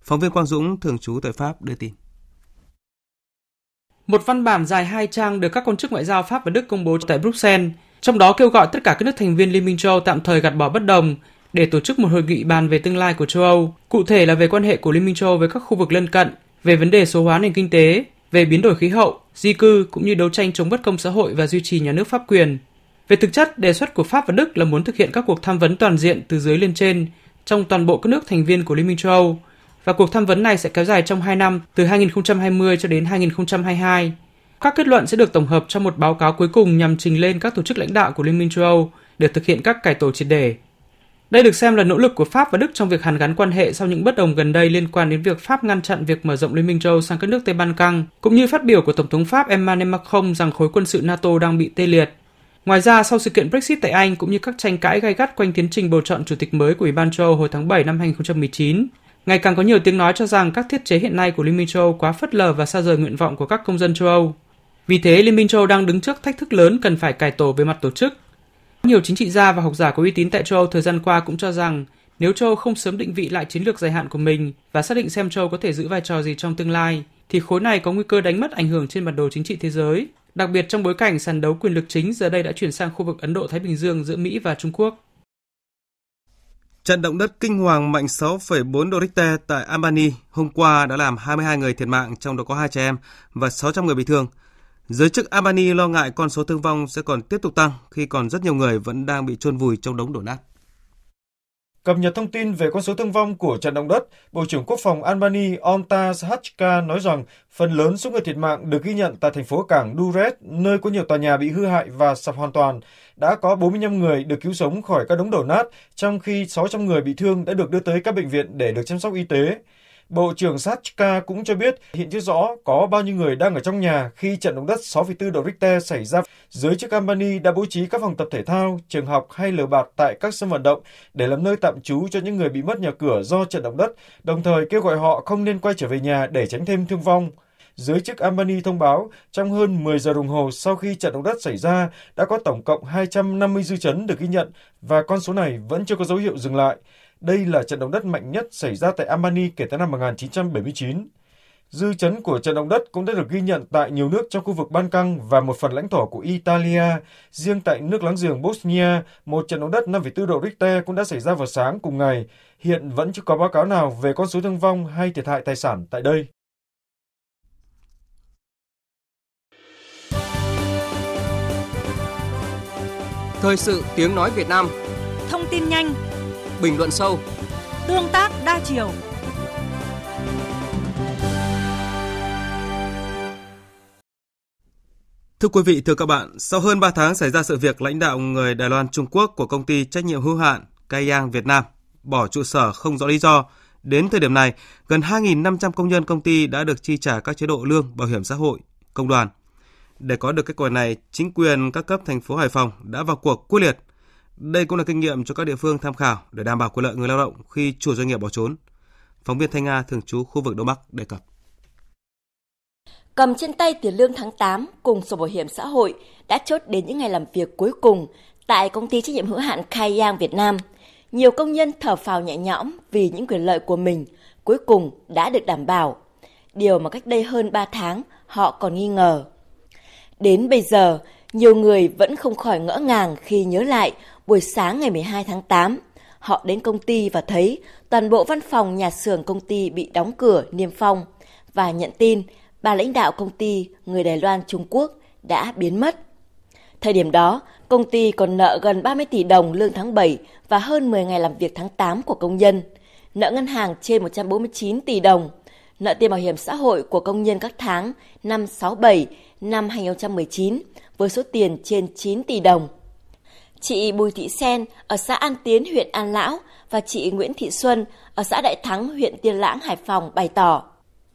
Phóng viên Quang Dũng thường trú tại Pháp đưa tin. Một văn bản dài 2 trang được các quan chức ngoại giao Pháp và Đức công bố tại Bruxelles, trong đó kêu gọi tất cả các nước thành viên Liên minh châu Âu tạm thời gạt bỏ bất đồng để tổ chức một hội nghị bàn về tương lai của châu Âu, cụ thể là về quan hệ của Liên minh châu Âu với các khu vực lân cận, về vấn đề số hóa nền kinh tế, về biến đổi khí hậu, di cư cũng như đấu tranh chống bất công xã hội và duy trì nhà nước pháp quyền. Về thực chất, đề xuất của Pháp và Đức là muốn thực hiện các cuộc tham vấn toàn diện từ dưới lên trên trong toàn bộ các nước thành viên của Liên minh châu Âu. Và cuộc tham vấn này sẽ kéo dài trong 2 năm, từ 2020 cho đến 2022. Các kết luận sẽ được tổng hợp trong một báo cáo cuối cùng nhằm trình lên các tổ chức lãnh đạo của Liên minh châu Âu để thực hiện các cải tổ triệt để. Đây được xem là nỗ lực của Pháp và Đức trong việc hàn gắn quan hệ sau những bất đồng gần đây liên quan đến việc Pháp ngăn chặn việc mở rộng Liên minh châu Âu sang các nước Tây Ban Căng, cũng như phát biểu của Tổng thống Pháp Emmanuel Macron rằng khối quân sự NATO đang bị tê liệt. Ngoài ra, sau sự kiện Brexit tại Anh cũng như các tranh cãi gay gắt quanh tiến trình bầu chọn chủ tịch mới của Ủy ban châu Âu hồi tháng 7 năm 2019, ngày càng có nhiều tiếng nói cho rằng các thiết chế hiện nay của Liên minh châu Âu quá phớt lờ và xa rời nguyện vọng của các công dân châu Âu. Vì thế, Liên minh châu Âu đang đứng trước thách thức lớn cần phải cải tổ về mặt tổ chức. Nhiều chính trị gia và học giả có uy tín tại châu Âu thời gian qua cũng cho rằng nếu châu Âu không sớm định vị lại chiến lược dài hạn của mình và xác định xem châu Âu có thể giữ vai trò gì trong tương lai, thì khối này có nguy cơ đánh mất ảnh hưởng trên bản đồ chính trị thế giới, đặc biệt trong bối cảnh sàn đấu quyền lực chính giờ đây đã chuyển sang khu vực Ấn Độ-Thái Bình Dương giữa Mỹ và Trung Quốc. Trận động đất kinh hoàng mạnh 6,4 độ Richter tại Albania hôm qua đã làm 22 người thiệt mạng, trong đó có 2 trẻ em và 600 người bị thương. Giới chức Albania lo ngại con số thương vong sẽ còn tiếp tục tăng khi còn rất nhiều người vẫn đang bị chôn vùi trong đống đổ nát. Cập nhật thông tin về con số thương vong của trận động đất, Bộ trưởng Quốc phòng Albania Ontas Hacka nói rằng phần lớn số người thiệt mạng được ghi nhận tại thành phố cảng Duret, nơi có nhiều tòa nhà bị hư hại và sập hoàn toàn. Đã có 45 người được cứu sống khỏi các đống đổ nát, trong khi 600 người bị thương đã được đưa tới các bệnh viện để được chăm sóc y tế. Bộ trưởng Sachka cũng cho biết hiện chưa rõ có bao nhiêu người đang ở trong nhà khi trận động đất 6,4 độ Richter xảy ra. Giới chức Albania đã bố trí các phòng tập thể thao, trường học hay lều bạt tại các sân vận động để làm nơi tạm trú cho những người bị mất nhà cửa do trận động đất, đồng thời kêu gọi họ không nên quay trở về nhà để tránh thêm thương vong. Giới chức Albania thông báo trong hơn 10 giờ đồng hồ sau khi trận động đất xảy ra đã có tổng cộng 250 dư chấn được ghi nhận và con số này vẫn chưa có dấu hiệu dừng lại. Đây là trận động đất mạnh nhất xảy ra tại Albania kể từ năm 1979. Dư chấn của trận động đất cũng đã được ghi nhận tại nhiều nước trong khu vực Ban Căng và một phần lãnh thổ của Italia. Riêng tại nước láng giềng Bosnia, một trận động đất 5,4 độ Richter cũng đã xảy ra vào sáng cùng ngày. Hiện vẫn chưa có báo cáo nào về con số thương vong hay thiệt hại tài sản tại đây. Thời sự tiếng nói Việt Nam. Thông tin nhanh, bình luận sâu, tương tác đa chiều. Thưa quý vị, thưa các bạn, sau hơn 3 tháng xảy ra sự việc lãnh đạo người Đài Loan Trung Quốc của công ty trách nhiệm hữu hạn Kaiyang Việt Nam bỏ trụ sở không rõ lý do, đến thời điểm này, gần 2.500 công nhân công ty đã được chi trả các chế độ lương, bảo hiểm xã hội, công đoàn. Để có được kết quả này, chính quyền các cấp thành phố Hải Phòng đã vào cuộc quyết liệt. Đây cũng là kinh nghiệm cho các địa phương tham khảo để đảm bảo quyền lợi người lao động khi chủ doanh nghiệp bỏ trốn. Phóng viên Thanh Nga thường trú khu vực Đông Bắc đề cập. Cầm trên tay tiền lương tháng 8 cùng sổ bảo hiểm xã hội đã chốt đến những ngày làm việc cuối cùng tại công ty trách nhiệm hữu hạn Kaiyang Việt Nam. Nhiều công nhân thở phào nhẹ nhõm vì những quyền lợi của mình cuối cùng đã được đảm bảo. Điều mà cách đây hơn 3 tháng họ còn nghi ngờ. Đến bây giờ, nhiều người vẫn không khỏi ngỡ ngàng khi nhớ lại buổi sáng ngày 12 tháng 8. Họ đến công ty và thấy toàn bộ văn phòng nhà xưởng công ty bị đóng cửa niêm phong và nhận tin bà lãnh đạo công ty người Đài Loan Trung Quốc đã biến mất. Thời điểm đó, công ty còn nợ gần 30 tỷ đồng lương tháng 7 và hơn 10 ngày làm việc tháng 8 của công nhân, nợ ngân hàng trên 149 tỷ đồng, nợ tiền bảo hiểm xã hội của công nhân các tháng năm 67 năm 2019 với số tiền trên 9 tỷ đồng. Chị Bùi Thị Sen ở xã An Tiến, huyện An Lão và chị Nguyễn Thị Xuân ở xã Đại Thắng, huyện Tiên Lãng, Hải Phòng bày tỏ.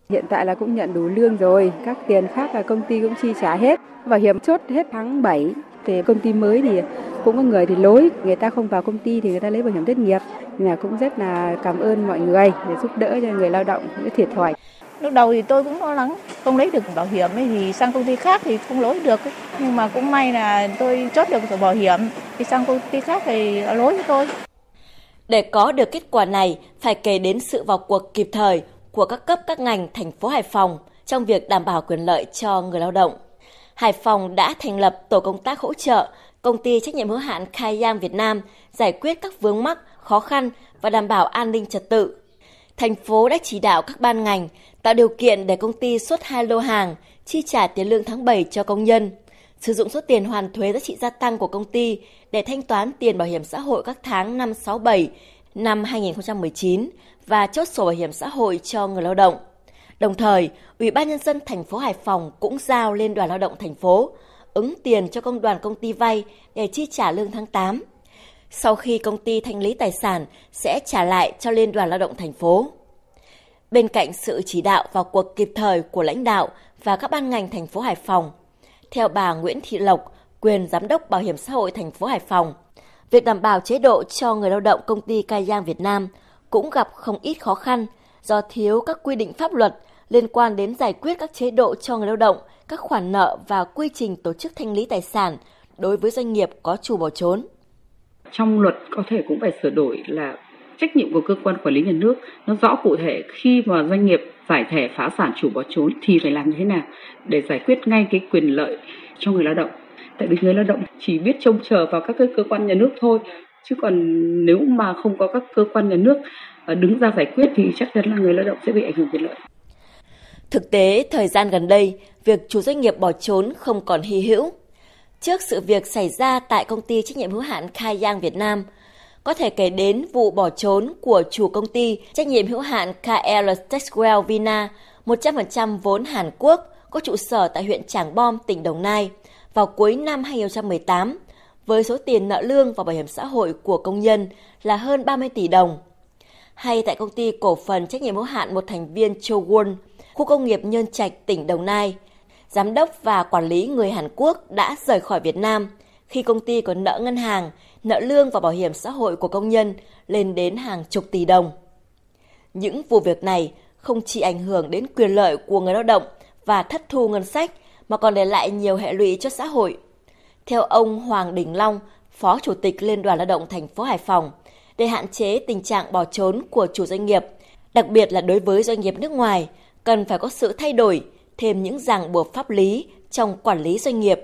Hiện tại là cũng nhận đủ lương rồi, các tiền khác là công ty cũng chi trả hết. Bảo hiểm chốt hết tháng 7, thì công ty mới thì cũng có người thì lối, người ta không vào công ty thì người ta lấy bảo hiểm thất nghiệp. Nên là cũng rất là cảm ơn mọi người để giúp đỡ cho người lao động những thiệt thòi. Lúc đầu thì tôi cũng lo lắng, không lấy được bảo hiểm thì sang công ty khác thì không lối được. Nhưng mà cũng may là tôi chốt được sổ bảo hiểm, thì sang công ty khác thì lối với tôi. Để có được kết quả này, phải kể đến sự vào cuộc kịp thời của các cấp các ngành thành phố Hải Phòng trong việc đảm bảo quyền lợi cho người lao động. Hải Phòng đã thành lập tổ công tác hỗ trợ công ty trách nhiệm hữu hạn Kaiyang Việt Nam giải quyết các vướng mắc, khó khăn và đảm bảo an ninh trật tự. Thành phố đã chỉ đạo các ban ngành tạo điều kiện để công ty xuất 2 lô hàng, chi trả tiền lương tháng 7 cho công nhân, sử dụng số tiền hoàn thuế giá trị gia tăng của công ty để thanh toán tiền bảo hiểm xã hội các tháng năm 67 năm 2019 và chốt sổ bảo hiểm xã hội cho người lao động. Đồng thời, Ủy ban Nhân dân thành phố Hải Phòng cũng giao Liên đoàn Lao động thành phố ứng tiền cho công đoàn công ty vay để chi trả lương tháng 8. Sau khi công ty thanh lý tài sản sẽ trả lại cho Liên đoàn Lao động thành phố. Bên cạnh sự chỉ đạo vào cuộc kịp thời của lãnh đạo và các ban ngành thành phố Hải Phòng, theo bà Nguyễn Thị Lộc, quyền giám đốc Bảo hiểm xã hội thành phố Hải Phòng, việc đảm bảo chế độ cho người lao động công ty Kaiyang Việt Nam cũng gặp không ít khó khăn do thiếu các quy định pháp luật liên quan đến giải quyết các chế độ cho người lao động, các khoản nợ và quy trình tổ chức thanh lý tài sản đối với doanh nghiệp có chủ bỏ trốn. Trong luật có thể cũng phải sửa đổi là trách nhiệm của cơ quan quản lý nhà nước nó rõ cụ thể khi mà doanh nghiệp giải thể phá sản chủ bỏ trốn thì phải làm như thế nào để giải quyết ngay cái quyền lợi cho người lao động. Tại vì người lao động chỉ biết trông chờ vào các cơ quan nhà nước thôi, chứ còn nếu mà không có các cơ quan nhà nước đứng ra giải quyết thì chắc chắn là người lao động sẽ bị ảnh hưởng quyền lợi. Thực tế, thời gian gần đây, việc chủ doanh nghiệp bỏ trốn không còn hy hữu. Trước sự việc xảy ra tại công ty trách nhiệm hữu hạn Kaiyang Việt Nam, có thể kể đến vụ bỏ trốn của chủ công ty trách nhiệm hữu hạn KL Textile Vina, 100% vốn Hàn Quốc, có trụ sở tại huyện Trảng Bom, tỉnh Đồng Nai, vào cuối năm 2018, với số tiền nợ lương và bảo hiểm xã hội của công nhân là hơn 30 tỷ đồng. hay tại công ty cổ phần trách nhiệm hữu hạn một thành viên Chowon, khu công nghiệp Nhân Trạch, tỉnh Đồng Nai. Giám đốc và quản lý người Hàn Quốc đã rời khỏi Việt Nam khi công ty có nợ ngân hàng, nợ lương và bảo hiểm xã hội của công nhân lên đến hàng chục tỷ đồng. Những vụ việc này không chỉ ảnh hưởng đến quyền lợi của người lao động và thất thu ngân sách mà còn để lại nhiều hệ lụy cho xã hội. Theo ông Hoàng Đình Long, Phó Chủ tịch Liên đoàn Lao động thành phố Hải Phòng, để hạn chế tình trạng bỏ trốn của chủ doanh nghiệp, đặc biệt là đối với doanh nghiệp nước ngoài, cần phải có sự thay đổi, thêm những ràng buộc pháp lý trong quản lý doanh nghiệp.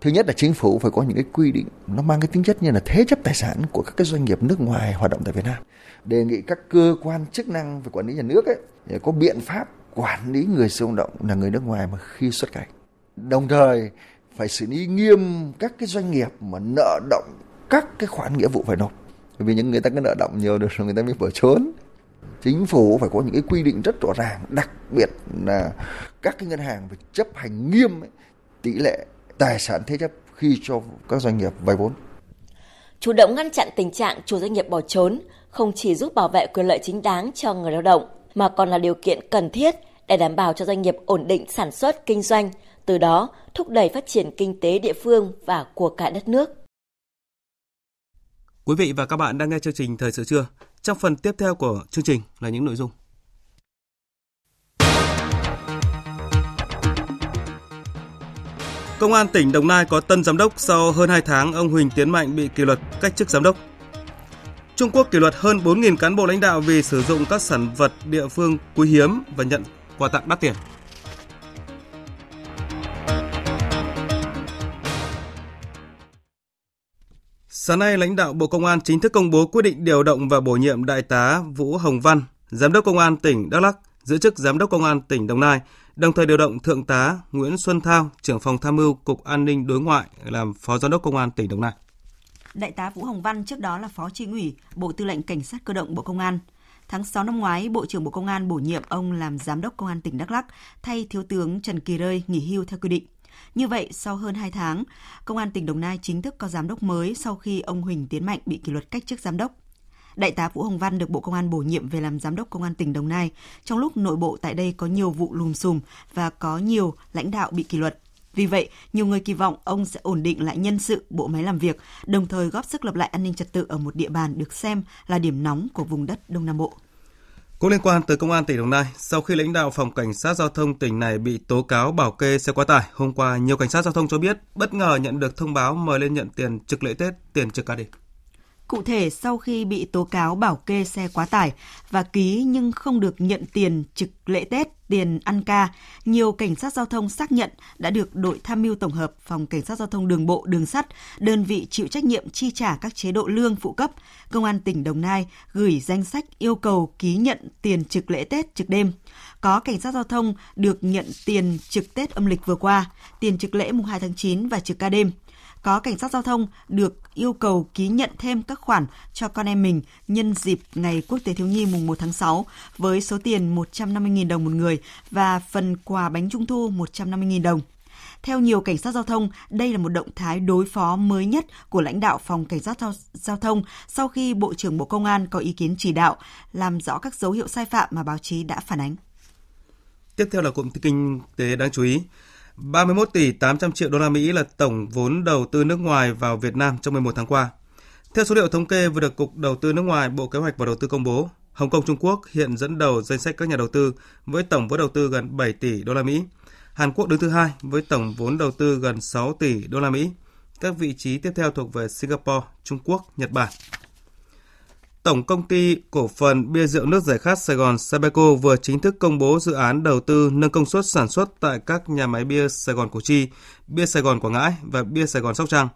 Thứ nhất là chính phủ phải có những cái quy định nó mang cái tính chất như là thế chấp tài sản của các cái doanh nghiệp nước ngoài hoạt động tại Việt Nam. Đề nghị các cơ quan chức năng về quản lý nhà nước ấy, có biện pháp quản lý người sử dụng động là người nước ngoài mà khi xuất cảnh. Đồng thời phải xử lý nghiêm các cái doanh nghiệp mà nợ động các cái khoản nghĩa vụ phải nộp. Bởi vì những người ta cứ nợ động nhiều được rồi người ta mới bỏ trốn. Chính phủ phải có những cái quy định rất rõ ràng, đặc biệt là các cái ngân hàng phải chấp hành nghiêm tỷ lệ tài sản thế chấp khi cho các doanh nghiệp vay vốn. Chủ động ngăn chặn tình trạng chủ doanh nghiệp bỏ trốn không chỉ giúp bảo vệ quyền lợi chính đáng cho người lao động mà còn là điều kiện cần thiết để đảm bảo cho doanh nghiệp ổn định sản xuất kinh doanh, từ đó thúc đẩy phát triển kinh tế địa phương và của cả đất nước. Quý vị và các bạn đang nghe chương trình Thời sự trưa. Trong phần tiếp theo của chương trình là những nội dung. Công an tỉnh Đồng Nai có tân giám đốc sau hơn 2 tháng ông Huỳnh Tiến Mạnh bị kỷ luật cách chức giám đốc. Trung Quốc kỷ luật hơn 4.000 cán bộ lãnh đạo vì sử dụng các sản vật địa phương quý hiếm và nhận quà tặng đắt tiền. Sáng nay, lãnh đạo Bộ Công an chính thức công bố quyết định điều động và bổ nhiệm Đại tá Vũ Hồng Văn, Giám đốc Công an tỉnh Đắk Lắk, giữ chức Giám đốc Công an tỉnh Đồng Nai, đồng thời điều động Thượng tá Nguyễn Xuân Thao, trưởng phòng tham mưu Cục An ninh Đối ngoại, làm Phó Giám đốc Công an tỉnh Đồng Nai. Đại tá Vũ Hồng Văn trước đó là Phó Chi ủy Bộ Tư lệnh Cảnh sát Cơ động Bộ Công an. Tháng 6 năm ngoái, Bộ trưởng Bộ Công an bổ nhiệm ông làm Giám đốc Công an tỉnh Đắk Lắk, thay Thiếu tướng Trần Kỳ Rơi nghỉ hưu theo quy định. Như vậy, sau hơn 2 tháng, Công an tỉnh Đồng Nai chính thức có giám đốc mới sau khi ông Huỳnh Tiến Mạnh bị kỷ luật cách chức giám đốc. Đại tá Vũ Hồng Văn được Bộ Công an bổ nhiệm về làm giám đốc Công an tỉnh Đồng Nai trong lúc nội bộ tại đây có nhiều vụ lùm xùm và có nhiều lãnh đạo bị kỷ luật. Vì vậy, nhiều người kỳ vọng ông sẽ ổn định lại nhân sự, bộ máy làm việc, đồng thời góp sức lập lại an ninh trật tự ở một địa bàn được xem là điểm nóng của vùng đất Đông Nam Bộ. Cũng liên quan tới Công an tỉnh Đồng Nai, sau khi lãnh đạo phòng cảnh sát giao thông tỉnh này bị tố cáo bảo kê xe quá tải, hôm qua nhiều cảnh sát giao thông cho biết bất ngờ nhận được thông báo mời lên nhận tiền trực lễ Tết, tiền trực ca đêm. Cụ thể, sau khi bị tố cáo bảo kê xe quá tải và ký nhưng không được nhận tiền trực lễ Tết, tiền ăn ca, nhiều cảnh sát giao thông xác nhận đã được đội tham mưu tổng hợp phòng cảnh sát giao thông đường bộ, đường sắt, đơn vị chịu trách nhiệm chi trả các chế độ lương phụ cấp, Công an tỉnh Đồng Nai gửi danh sách yêu cầu ký nhận tiền trực lễ Tết, trực đêm. Có cảnh sát giao thông được nhận tiền trực Tết âm lịch vừa qua, tiền trực lễ mùng 2 tháng 9 và trực ca đêm. Có cảnh sát giao thông được yêu cầu ký nhận thêm các khoản cho con em mình nhân dịp Ngày Quốc tế Thiếu nhi mùng 1 tháng 6 với số tiền 150.000 đồng một người và phần quà bánh trung thu 150.000 đồng. Theo nhiều cảnh sát giao thông, đây là một động thái đối phó mới nhất của lãnh đạo phòng cảnh sát giao thông sau khi Bộ trưởng Bộ Công an có ý kiến chỉ đạo làm rõ các dấu hiệu sai phạm mà báo chí đã phản ánh. Tiếp theo là cụm kinh tế đáng chú ý. 31 tỷ 800 triệu đô la Mỹ là tổng vốn đầu tư nước ngoài vào Việt Nam trong 11 tháng qua. Theo số liệu thống kê vừa được Cục Đầu tư nước ngoài, Bộ Kế hoạch và Đầu tư công bố, Hồng Kông, Trung Quốc hiện dẫn đầu danh sách các nhà đầu tư với tổng vốn đầu tư gần 7 tỷ đô la Mỹ. Hàn Quốc đứng thứ hai với tổng vốn đầu tư gần 6 tỷ đô la Mỹ. Các vị trí tiếp theo thuộc về Singapore, Trung Quốc, Nhật Bản. Tổng công ty cổ phần bia rượu nước giải khát Sài Gòn Sabeco vừa chính thức công bố dự án đầu tư nâng công suất sản xuất tại các nhà máy bia Sài Gòn Củ Chi, bia Sài Gòn Quảng Ngãi và bia Sài Gòn Sóc Trăng.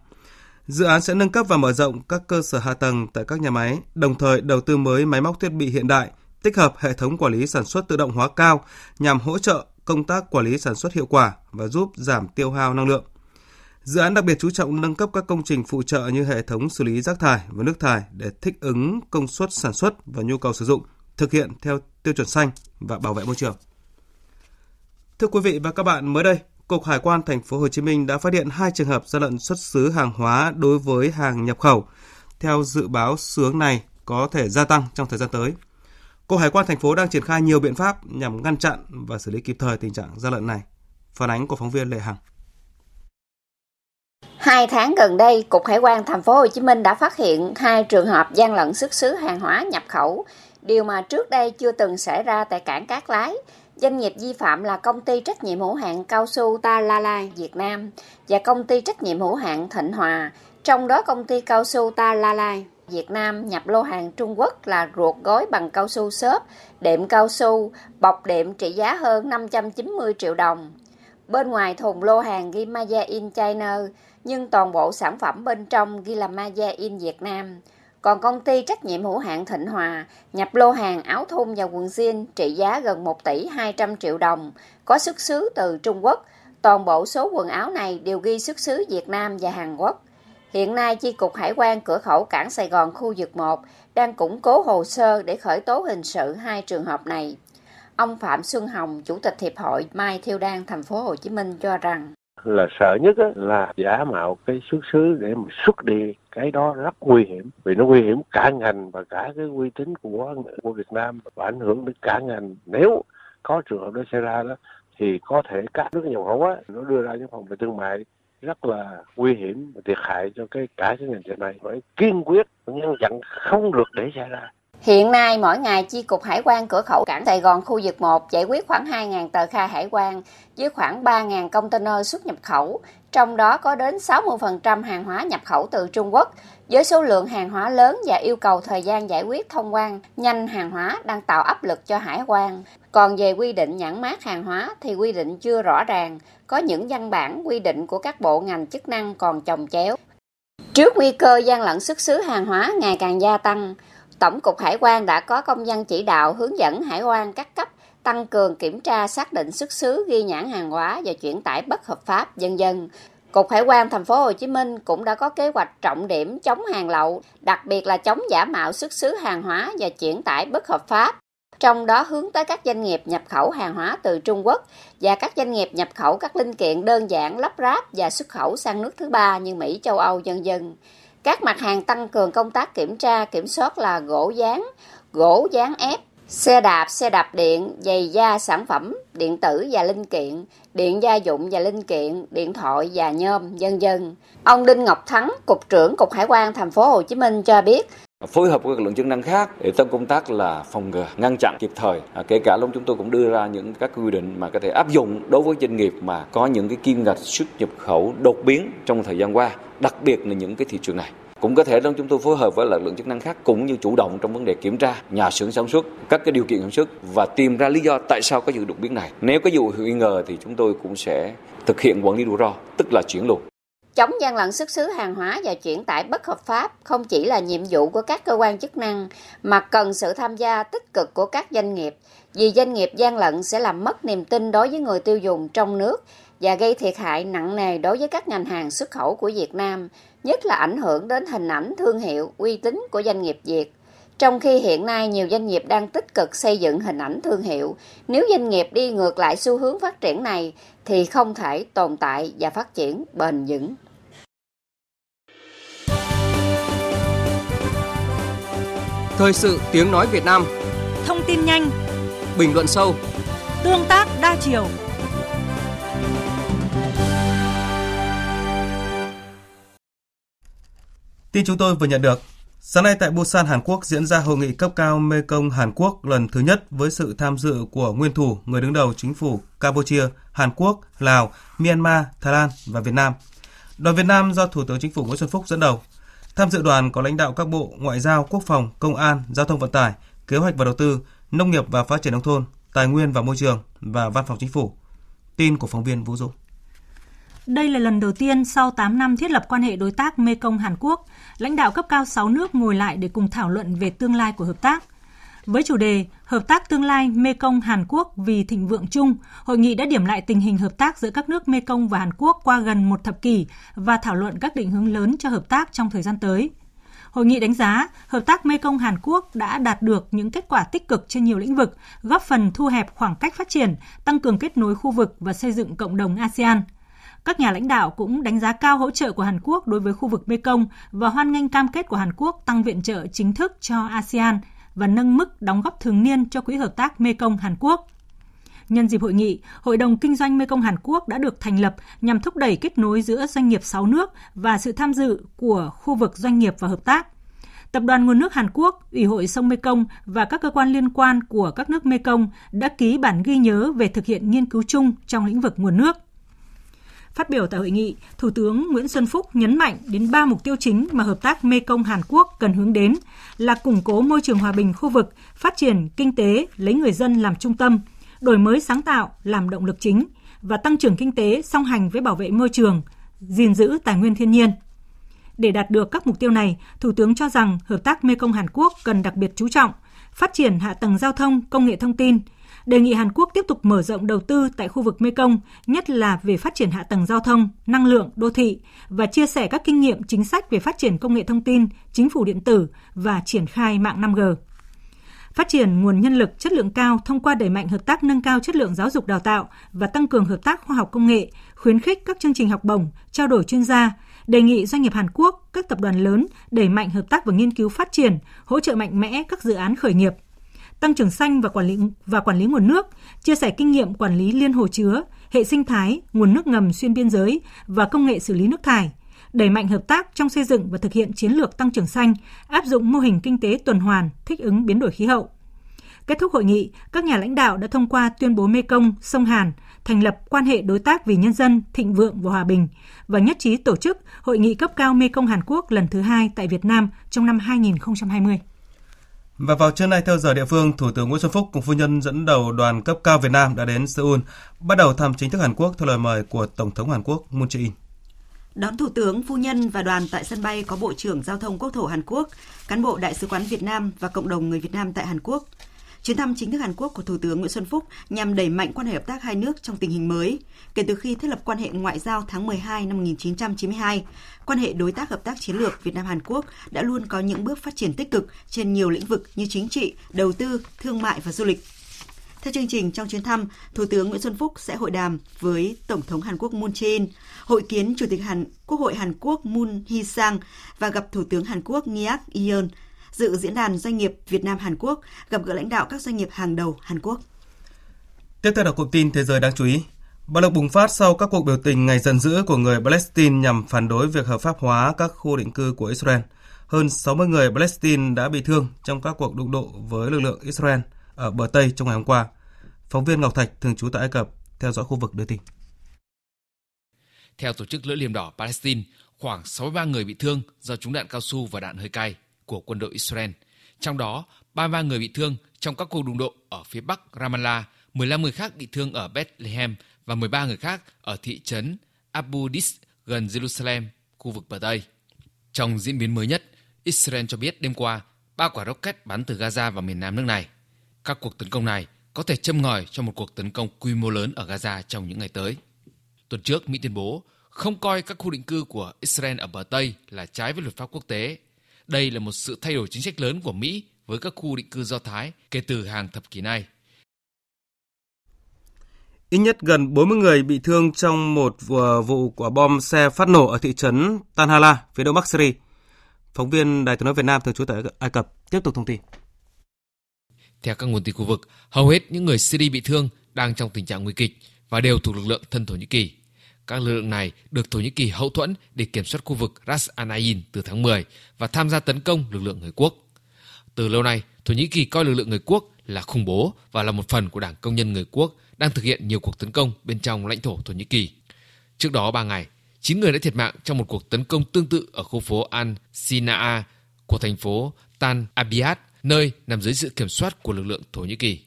Dự án sẽ nâng cấp và mở rộng các cơ sở hạ tầng tại các nhà máy, đồng thời đầu tư mới máy móc thiết bị hiện đại, tích hợp hệ thống quản lý sản xuất tự động hóa cao nhằm hỗ trợ công tác quản lý sản xuất hiệu quả và giúp giảm tiêu hao năng lượng. Dự án đặc biệt chú trọng nâng cấp các công trình phụ trợ như hệ thống xử lý rác thải và nước thải để thích ứng công suất sản xuất và nhu cầu sử dụng, thực hiện theo tiêu chuẩn xanh và bảo vệ môi trường. Thưa quý vị và các bạn, mới đây, Cục Hải quan Thành phố Hồ Chí Minh đã phát hiện 2 trường hợp gian lận xuất xứ hàng hóa đối với hàng nhập khẩu. Theo dự báo xu hướng này có thể gia tăng trong thời gian tới. Cục Hải quan thành phố đang triển khai nhiều biện pháp nhằm ngăn chặn và xử lý kịp thời tình trạng gian lận này. Phản ánh của phóng viên Lê Hằng. 2 tháng gần đây, Cục Hải quan thành phố Hồ Chí Minh đã phát hiện 2 trường hợp gian lận xuất xứ hàng hóa nhập khẩu, điều mà trước đây chưa từng xảy ra tại cảng Cát Lái. Doanh nghiệp vi phạm là công ty trách nhiệm hữu hạn cao su Ta La La Việt Nam và công ty trách nhiệm hữu hạn Thịnh Hòa. Trong đó, công ty cao su Ta La La Việt Nam nhập lô hàng Trung Quốc là ruột gói bằng cao su xốp, đệm cao su, bọc đệm trị giá hơn 590 triệu đồng. Bên ngoài thùng lô hàng ghi Made in China, nhưng toàn bộ sản phẩm bên trong ghi là Made in Việt Nam. Còn công ty trách nhiệm hữu hạn Thịnh Hòa nhập lô hàng áo thun và quần jean trị giá gần 1 tỷ 200 triệu đồng, có xuất xứ từ Trung Quốc. Toàn bộ số quần áo này đều ghi xuất xứ Việt Nam và Hàn Quốc. Hiện nay, Chi cục Hải quan cửa khẩu cảng Sài Gòn khu vực 1 đang củng cố hồ sơ để khởi tố hình sự 2 trường hợp này. Ông Phạm Xuân Hồng, Chủ tịch Hiệp hội Mai Thiêu Đan thành phố Hồ Chí Minh cho rằng là sợ nhất là giả mạo cái xuất xứ để mà xuất đi, cái đó rất nguy hiểm, vì nó nguy hiểm cả ngành và cả cái uy tín của Việt Nam và ảnh hưởng đến cả ngành. Nếu có trường hợp đó xảy ra đó thì có thể các nước nhập khẩu nó đưa ra những phòng vệ thương mại rất là nguy hiểm và thiệt hại cho cả cái ngành dịch này, phải kiên quyết ngăn chặn không được để xảy ra. Hiện nay, mỗi ngày, Chi cục Hải quan cửa khẩu cảng Sài Gòn khu vực 1 giải quyết khoảng 2.000 tờ khai hải quan với khoảng 3.000 container xuất nhập khẩu, trong đó có đến 60% hàng hóa nhập khẩu từ Trung Quốc. Với số lượng hàng hóa lớn và yêu cầu thời gian giải quyết thông quan nhanh hàng hóa đang tạo áp lực cho hải quan. Còn về quy định nhãn mác hàng hóa thì quy định chưa rõ ràng, có những văn bản quy định của các bộ ngành chức năng còn chồng chéo. Trước nguy cơ gian lận xuất xứ hàng hóa ngày càng gia tăng, Tổng cục Hải quan đã có công văn chỉ đạo hướng dẫn hải quan các cấp tăng cường kiểm tra xác định xuất xứ, ghi nhãn hàng hóa và chuyển tải bất hợp pháp, v.v. Cục Hải quan thành phố Hồ Chí Minh cũng đã có kế hoạch trọng điểm chống hàng lậu, đặc biệt là chống giả mạo xuất xứ hàng hóa và chuyển tải bất hợp pháp. Trong đó hướng tới các doanh nghiệp nhập khẩu hàng hóa từ Trung Quốc và các doanh nghiệp nhập khẩu các linh kiện đơn giản lắp ráp và xuất khẩu sang nước thứ ba như Mỹ, châu Âu, v.v. Các mặt hàng tăng cường công tác kiểm tra, kiểm soát là gỗ dán ép, xe đạp điện, giày da, sản phẩm điện tử và linh kiện, điện gia dụng và linh kiện, điện thoại và nhôm, v.v. Ông Đinh Ngọc Thắng, Cục trưởng Cục Hải quan thành phố Hồ Chí Minh cho biết, phối hợp với các lực lượng chức năng khác để trong công tác là phòng ngừa, ngăn chặn kịp thời. Kể cả lúc chúng tôi cũng đưa ra những các quy định mà có thể áp dụng đối với doanh nghiệp mà có những cái kim ngạch xuất nhập khẩu đột biến trong thời gian qua, đặc biệt là những cái thị trường này. Cũng có thể trong chúng tôi phối hợp với lực lượng chức năng khác cũng như chủ động trong vấn đề kiểm tra nhà xưởng sản xuất, các cái điều kiện sản xuất và tìm ra lý do tại sao có sự đột biến này. Nếu có dấu hiệu nghi ngờ thì chúng tôi cũng sẽ thực hiện quản lý rủi ro, tức là chuyển luồng. Chống gian lận xuất xứ hàng hóa và chuyển tải bất hợp pháp không chỉ là nhiệm vụ của các cơ quan chức năng mà cần sự tham gia tích cực của các doanh nghiệp, vì doanh nghiệp gian lận sẽ làm mất niềm tin đối với người tiêu dùng trong nước và gây thiệt hại nặng nề đối với các ngành hàng xuất khẩu của Việt Nam, nhất là ảnh hưởng đến hình ảnh, thương hiệu, uy tín của doanh nghiệp Việt. Trong khi hiện nay nhiều doanh nghiệp đang tích cực xây dựng hình ảnh thương hiệu, nếu doanh nghiệp đi ngược lại xu hướng phát triển này thì không thể tồn tại và phát triển bền vững. Thời sự tiếng nói Việt Nam. Thông tin nhanh, bình luận sâu, tương tác đa chiều. Tin chúng tôi vừa nhận được. Sáng nay tại Busan, Hàn Quốc diễn ra hội nghị cấp cao Mekong Hàn Quốc lần thứ nhất với sự tham dự của nguyên thủ, người đứng đầu chính phủ Campuchia, Hàn Quốc, Lào, Myanmar, Thái Lan và Việt Nam. Đoàn Việt Nam do Thủ tướng Chính phủ Nguyễn Xuân Phúc dẫn đầu. Tham dự đoàn có lãnh đạo các bộ Ngoại giao, Quốc phòng, Công an, Giao thông vận tải, Kế hoạch và Đầu tư, Nông nghiệp và Phát triển nông thôn, Tài nguyên và Môi trường và Văn phòng Chính phủ. Tin của phóng viên Vũ Dũng. Đây là lần đầu tiên sau 8 năm thiết lập quan hệ đối tác Mekong Hàn Quốc, lãnh đạo cấp cao 6 nước ngồi lại để cùng thảo luận về tương lai của hợp tác. Với chủ đề Hợp tác tương lai Mekong Hàn Quốc vì thịnh vượng chung, hội nghị đã điểm lại tình hình hợp tác giữa các nước Mekong và Hàn Quốc qua gần một thập kỷ và thảo luận các định hướng lớn cho hợp tác trong thời gian tới. Hội nghị đánh giá hợp tác Mekong Hàn Quốc đã đạt được những kết quả tích cực trên nhiều lĩnh vực, góp phần thu hẹp khoảng cách phát triển, tăng cường kết nối khu vực và xây dựng cộng đồng ASEAN. Các nhà lãnh đạo cũng đánh giá cao hỗ trợ của Hàn Quốc đối với khu vực Mekong và hoan nghênh cam kết của Hàn Quốc tăng viện trợ chính thức cho ASEAN và nâng mức đóng góp thường niên cho Quỹ Hợp tác Mekong-Hàn Quốc. Nhân dịp hội nghị, Hội đồng Kinh doanh Mekong Hàn Quốc đã được thành lập nhằm thúc đẩy kết nối giữa doanh nghiệp 6 nước và sự tham dự của khu vực doanh nghiệp và hợp tác. Tập đoàn Nguồn nước Hàn Quốc, Ủy hội sông Mekong và các cơ quan liên quan của các nước Mekong đã ký bản ghi nhớ về thực hiện nghiên cứu chung trong lĩnh vực nguồn nước. Phát biểu tại hội nghị, Thủ tướng Nguyễn Xuân Phúc nhấn mạnh đến 3 mục tiêu chính mà hợp tác Mekong-Hàn Quốc cần hướng đến là củng cố môi trường hòa bình khu vực, phát triển kinh tế lấy người dân làm trung tâm, đổi mới sáng tạo làm động lực chính và tăng trưởng kinh tế song hành với bảo vệ môi trường, gìn giữ tài nguyên thiên nhiên. Để đạt được các mục tiêu này, Thủ tướng cho rằng hợp tác Mekong Hàn Quốc cần đặc biệt chú trọng phát triển hạ tầng giao thông, công nghệ thông tin, đề nghị Hàn Quốc tiếp tục mở rộng đầu tư tại khu vực Mekong, nhất là về phát triển hạ tầng giao thông, năng lượng, đô thị và chia sẻ các kinh nghiệm chính sách về phát triển công nghệ thông tin, chính phủ điện tử và triển khai mạng 5G. Phát triển nguồn nhân lực chất lượng cao thông qua đẩy mạnh hợp tác nâng cao chất lượng giáo dục đào tạo và tăng cường hợp tác khoa học công nghệ, khuyến khích các chương trình học bổng, trao đổi chuyên gia, đề nghị doanh nghiệp Hàn Quốc, các tập đoàn lớn đẩy mạnh hợp tác và nghiên cứu phát triển, hỗ trợ mạnh mẽ các dự án khởi nghiệp. Tăng trưởng xanh và quản lý nguồn nước, chia sẻ kinh nghiệm quản lý liên hồ chứa, hệ sinh thái, nguồn nước ngầm xuyên biên giới và công nghệ xử lý nước thải. Đẩy mạnh hợp tác trong xây dựng và thực hiện chiến lược tăng trưởng xanh, áp dụng mô hình kinh tế tuần hoàn, thích ứng biến đổi khí hậu. Kết thúc hội nghị, các nhà lãnh đạo đã thông qua tuyên bố Mekong, sông Hàn, thành lập quan hệ đối tác vì nhân dân, thịnh vượng và hòa bình và nhất trí tổ chức hội nghị cấp cao Mekong Hàn Quốc lần thứ 2 tại Việt Nam trong năm 2020. Và vào trưa nay theo giờ địa phương, Thủ tướng Nguyễn Xuân Phúc cùng phu nhân dẫn đầu đoàn cấp cao Việt Nam đã đến Seoul, bắt đầu thăm chính thức Hàn Quốc theo lời mời của Tổng thống Hàn Quốc Moon Jae-in. Đón Thủ tướng, phu nhân và đoàn tại sân bay có Bộ trưởng Giao thông Quốc thổ Hàn Quốc, cán bộ Đại sứ quán Việt Nam và cộng đồng người Việt Nam tại Hàn Quốc. Chuyến thăm chính thức Hàn Quốc của Thủ tướng Nguyễn Xuân Phúc nhằm đẩy mạnh quan hệ hợp tác hai nước trong tình hình mới. Kể từ khi thiết lập quan hệ ngoại giao tháng 12 năm 1992, quan hệ đối tác hợp tác chiến lược Việt Nam-Hàn Quốc đã luôn có những bước phát triển tích cực trên nhiều lĩnh vực như chính trị, đầu tư, thương mại và du lịch. Theo chương trình, trong chuyến thăm, Thủ tướng Nguyễn Xuân Phúc sẽ hội đàm với Tổng thống Hàn Quốc Moon Jae-in, hội kiến Chủ tịch Quốc hội Hàn Quốc Moon Hee-sang và gặp Thủ tướng Hàn Quốc Yeok Yeol, dự diễn đàn doanh nghiệp Việt Nam-Hàn Quốc, gặp gỡ lãnh đạo các doanh nghiệp hàng đầu Hàn Quốc. Tiếp theo là cuộc tin thế giới đáng chú ý. Bạo lực bùng phát sau các cuộc biểu tình ngày dần dữ của người Palestine nhằm phản đối việc hợp pháp hóa các khu định cư của Israel. Hơn 60 người Palestine đã bị thương trong các cuộc đụng độ với lực lượng Israel ở bờ Tây trong ngày hôm qua. Phóng viên Ngọc Thạch, thường trú tại Ai Cập, theo dõi khu vực đưa tin. Theo Tổ chức Lưỡi Liềm Đỏ Palestine, khoảng 63 người bị thương do trúng đạn cao su và đạn hơi cay của quân đội Israel. Trong đó, 33 người bị thương trong các cuộc đụng độ ở phía bắc Ramallah, 15 người khác bị thương ở Bethlehem và 13 người khác ở thị trấn Abu Dis gần Jerusalem, khu vực bờ Tây. Trong diễn biến mới nhất, Israel cho biết đêm qua, 3 quả rocket bắn từ Gaza vào miền nam nước này. Các cuộc tấn công này có thể châm ngòi cho một cuộc tấn công quy mô lớn ở Gaza trong những ngày tới. Tuần trước, Mỹ tuyên bố không coi các khu định cư của Israel ở bờ Tây là trái với luật pháp quốc tế. Đây là một sự thay đổi chính sách lớn của Mỹ với các khu định cư Do Thái kể từ hàng thập kỷ nay. Ít nhất gần 40 người bị thương trong một vụ quả bom xe phát nổ ở thị trấn Tanhala, phía đông Bắc Syria. Phóng viên Đài Tiếng nói Việt Nam thường trú tại Ai Cập tiếp tục thông tin. Theo các nguồn tin khu vực, hầu hết những người Syria bị thương đang trong tình trạng nguy kịch và đều thuộc lực lượng thân Thổ Nhĩ Kỳ. Các lực lượng này được Thổ Nhĩ Kỳ hậu thuẫn để kiểm soát khu vực Ras Al Ain từ tháng 10 và tham gia tấn công lực lượng người quốc. Từ lâu nay, Thổ Nhĩ Kỳ coi lực lượng người quốc là khủng bố và là một phần của Đảng Công nhân người quốc đang thực hiện nhiều cuộc tấn công bên trong lãnh thổ Thổ Nhĩ Kỳ. Trước đó 3 ngày, 9 người đã thiệt mạng trong một cuộc tấn công tương tự ở khu phố Al-Sinaa của thành phố Tan Abiyat, nơi nằm dưới sự kiểm soát của lực lượng Thổ Nhĩ Kỳ.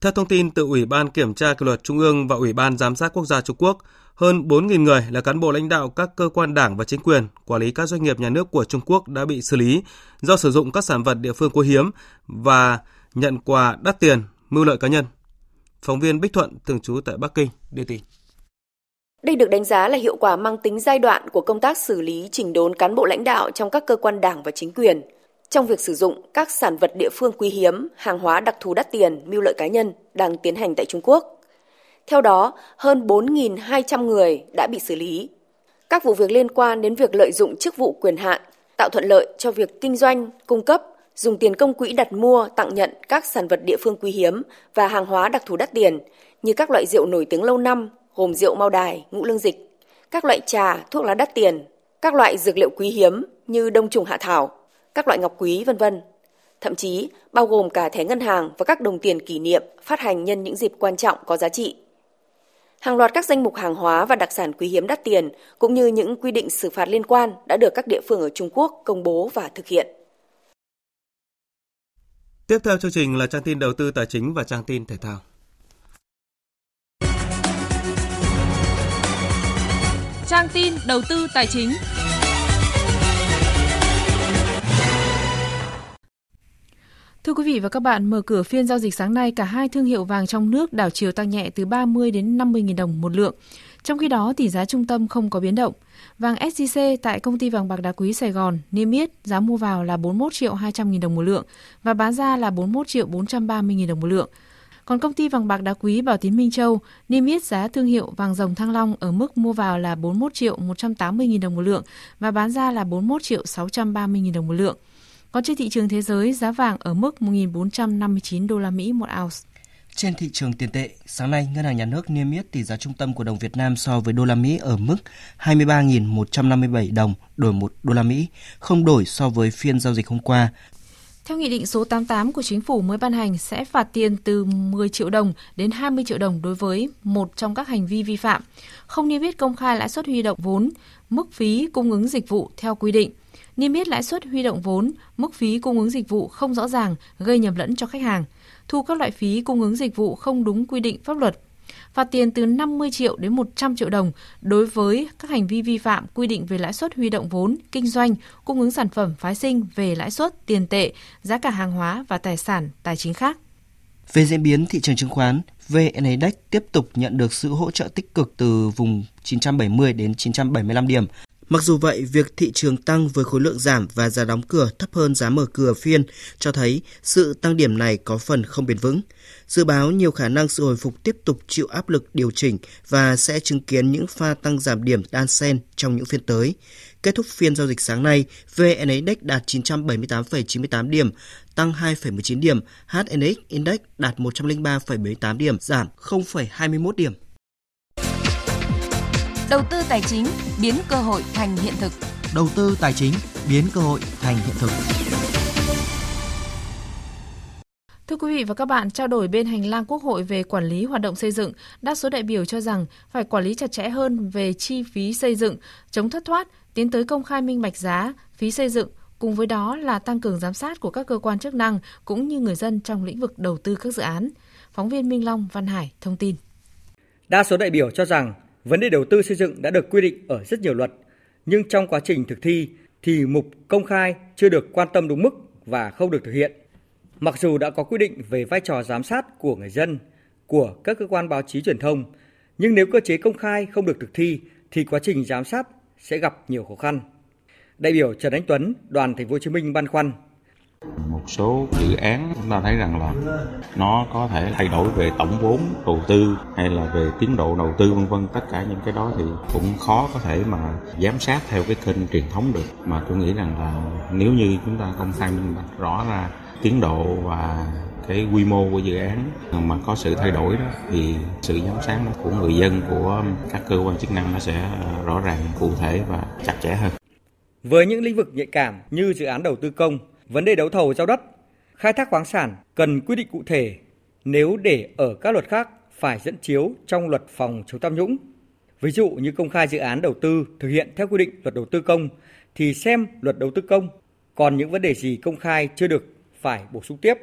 Theo thông tin từ Ủy ban Kiểm tra Kỷ luật Trung ương và Ủy ban Giám sát Quốc gia Trung Quốc, hơn 4.000 người là cán bộ lãnh đạo các cơ quan đảng và chính quyền, quản lý các doanh nghiệp nhà nước của Trung Quốc đã bị xử lý do sử dụng các sản vật địa phương quý hiếm và nhận quà đắt tiền, mưu lợi cá nhân. Phóng viên Bích Thuận, thường trú tại Bắc Kinh, đưa tin. Đây được đánh giá là hiệu quả mang tính giai đoạn của công tác xử lý chỉnh đốn cán bộ lãnh đạo trong các cơ quan đảng và chính quyền trong việc sử dụng các sản vật địa phương quý hiếm, hàng hóa đặc thù đắt tiền, mưu lợi cá nhân đang tiến hành tại Trung Quốc. Theo đó, hơn 4.200 người đã bị xử lý. Các vụ việc liên quan đến việc lợi dụng chức vụ quyền hạn, tạo thuận lợi cho việc kinh doanh, cung cấp, dùng tiền công quỹ đặt mua, tặng nhận các sản vật địa phương quý hiếm và hàng hóa đặc thù đắt tiền như các loại rượu nổi tiếng lâu năm gồm rượu Mao Đài, Ngũ Lương Dịch, các loại trà, thuốc lá đắt tiền, các loại dược liệu quý hiếm như đông trùng hạ thảo, các loại ngọc quý, v.v. Thậm chí bao gồm cả thẻ ngân hàng và các đồng tiền kỷ niệm phát hành nhân những dịp quan trọng có giá trị. Hàng loạt các danh mục hàng hóa và đặc sản quý hiếm đắt tiền cũng như những quy định xử phạt liên quan đã được các địa phương ở Trung Quốc công bố và thực hiện. Tiếp theo chương trình là trang tin đầu tư tài chính và trang tin thể thao. Trang tin đầu tư tài chính. Thưa quý vị và các bạn, mở cửa phiên giao dịch sáng nay, cả hai thương hiệu vàng trong nước đảo chiều tăng nhẹ từ 30 đến 50.000 đồng một lượng. Trong khi đó, tỷ giá trung tâm không có biến động. Vàng SJC tại Công ty Vàng bạc Đá quý Sài Gòn niêm yết giá mua vào là 41.200.000 đồng một lượng và bán ra là 41.430.000 đồng một lượng. Còn Công ty Vàng bạc Đá quý Bảo Tín Minh Châu niêm yết giá thương hiệu vàng dòng Thăng Long ở mức mua vào là 41.180.000 đồng một lượng và bán ra là 41.630.000 đồng một lượng. Còn trên thị trường thế giới, giá vàng ở mức 1.459 đô la Mỹ một ounce. Trên thị trường tiền tệ, sáng nay, Ngân hàng Nhà nước niêm yết tỷ giá trung tâm của đồng Việt Nam so với đô la Mỹ ở mức 23.157 đồng đổi 1 đô la Mỹ, không đổi so với phiên giao dịch hôm qua. Theo Nghị định số 88 của Chính phủ mới ban hành sẽ phạt tiền từ 10 triệu đồng đến 20 triệu đồng đối với một trong các hành vi vi phạm, không niêm yết công khai lãi suất huy động vốn, mức phí cung ứng dịch vụ theo quy định, niêm yết lãi suất huy động vốn, mức phí cung ứng dịch vụ không rõ ràng, gây nhầm lẫn cho khách hàng, thu các loại phí cung ứng dịch vụ không đúng quy định pháp luật, phạt tiền từ 50 triệu đến 100 triệu đồng đối với các hành vi vi phạm quy định về lãi suất huy động vốn, kinh doanh, cung ứng sản phẩm phái sinh về lãi suất, tiền tệ, giá cả hàng hóa và tài sản, tài chính khác. Về diễn biến thị trường chứng khoán, VN Index tiếp tục nhận được sự hỗ trợ tích cực từ vùng 970 đến 975 điểm. Mặc dù vậy, việc thị trường tăng với khối lượng giảm và giá đóng cửa thấp hơn giá mở cửa phiên cho thấy sự tăng điểm này có phần không bền vững. Dự báo nhiều khả năng sự hồi phục tiếp tục chịu áp lực điều chỉnh và sẽ chứng kiến những pha tăng giảm điểm đan xen trong những phiên tới. Kết thúc phiên giao dịch sáng nay, VN Index đạt 978,98 điểm, tăng 2,19 điểm, HNX Index đạt 103,78 điểm, giảm 0,21 điểm. Đầu tư tài chính biến cơ hội thành hiện thực. Đầu tư tài chính biến cơ hội thành hiện thực. Thưa quý vị và các bạn, trao đổi bên hành lang Quốc hội về quản lý hoạt động xây dựng, đa số đại biểu cho rằng phải quản lý chặt chẽ hơn về chi phí xây dựng, chống thất thoát, tiến tới công khai minh bạch giá, phí xây dựng, cùng với đó là tăng cường giám sát của các cơ quan chức năng cũng như người dân trong lĩnh vực đầu tư các dự án. Phóng viên Minh Long, Văn Hải thông tin. Đa số đại biểu cho rằng vấn đề đầu tư xây dựng đã được quy định ở rất nhiều luật, nhưng trong quá trình thực thi thì mục công khai chưa được quan tâm đúng mức và không được thực hiện. Mặc dù đã có quy định về vai trò giám sát của người dân, của các cơ quan báo chí truyền thông, nhưng nếu cơ chế công khai không được thực thi thì quá trình giám sát sẽ gặp nhiều khó khăn. Đại biểu Trần Anh Tuấn, đoàn Thành phố Hồ Chí Minh băn khoăn. Một số dự án chúng ta thấy rằng là nó có thể thay đổi về tổng vốn đầu tư hay là về tiến độ đầu tư v.v. Tất cả những cái đó thì cũng khó có thể mà giám sát theo cái kênh truyền thống được. Mà tôi nghĩ rằng là nếu như chúng ta công khai minh bạch rõ ra tiến độ và cái quy mô của dự án mà có sự thay đổi đó thì sự giám sát của người dân, của các cơ quan chức năng nó sẽ rõ ràng, cụ thể và chặt chẽ hơn. Với những lĩnh vực nhạy cảm như dự án đầu tư công, vấn đề đấu thầu giao đất, khai thác khoáng sản cần quy định cụ thể, nếu để ở các luật khác phải dẫn chiếu trong luật phòng chống tham nhũng. Ví dụ như công khai dự án đầu tư thực hiện theo quy định luật đầu tư công thì xem luật đầu tư công, còn những vấn đề gì công khai chưa được phải bổ sung tiếp.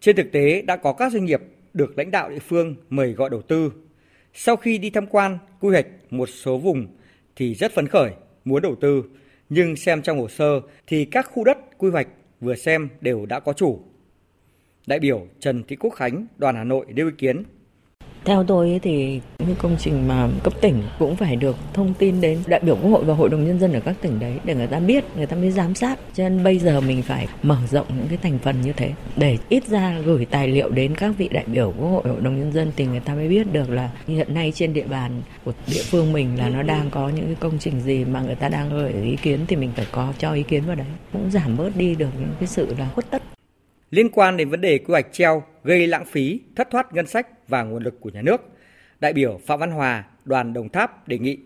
Trên thực tế đã có các doanh nghiệp được lãnh đạo địa phương mời gọi đầu tư. Sau khi đi tham quan, quy hoạch một số vùng thì rất phấn khởi, muốn đầu tư, nhưng xem trong hồ sơ thì các khu đất quy hoạch vừa xem đều đã có chủ. Đại biểu Trần Thị Quốc Khánh, đoàn Hà Nội nêu ý kiến. Theo tôi thì những công trình mà cấp tỉnh cũng phải được thông tin đến đại biểu Quốc hội và Hội đồng Nhân dân ở các tỉnh đấy để người ta biết, người ta mới giám sát. Cho nên bây giờ mình phải mở rộng những cái thành phần như thế để ít ra gửi tài liệu đến các vị đại biểu Quốc hội, Hội đồng Nhân dân thì người ta mới biết được là hiện nay trên địa bàn của địa phương mình là nó đang có những cái công trình gì mà người ta đang gửi ý kiến thì mình phải có cho ý kiến vào đấy. Cũng giảm bớt đi được những cái sự là khuất tất. Liên quan đến vấn đề quy hoạch treo gây lãng phí, thất thoát ngân sách và nguồn lực của nhà nước, đại biểu Phạm Văn Hòa, đoàn Đồng Tháp đề nghị.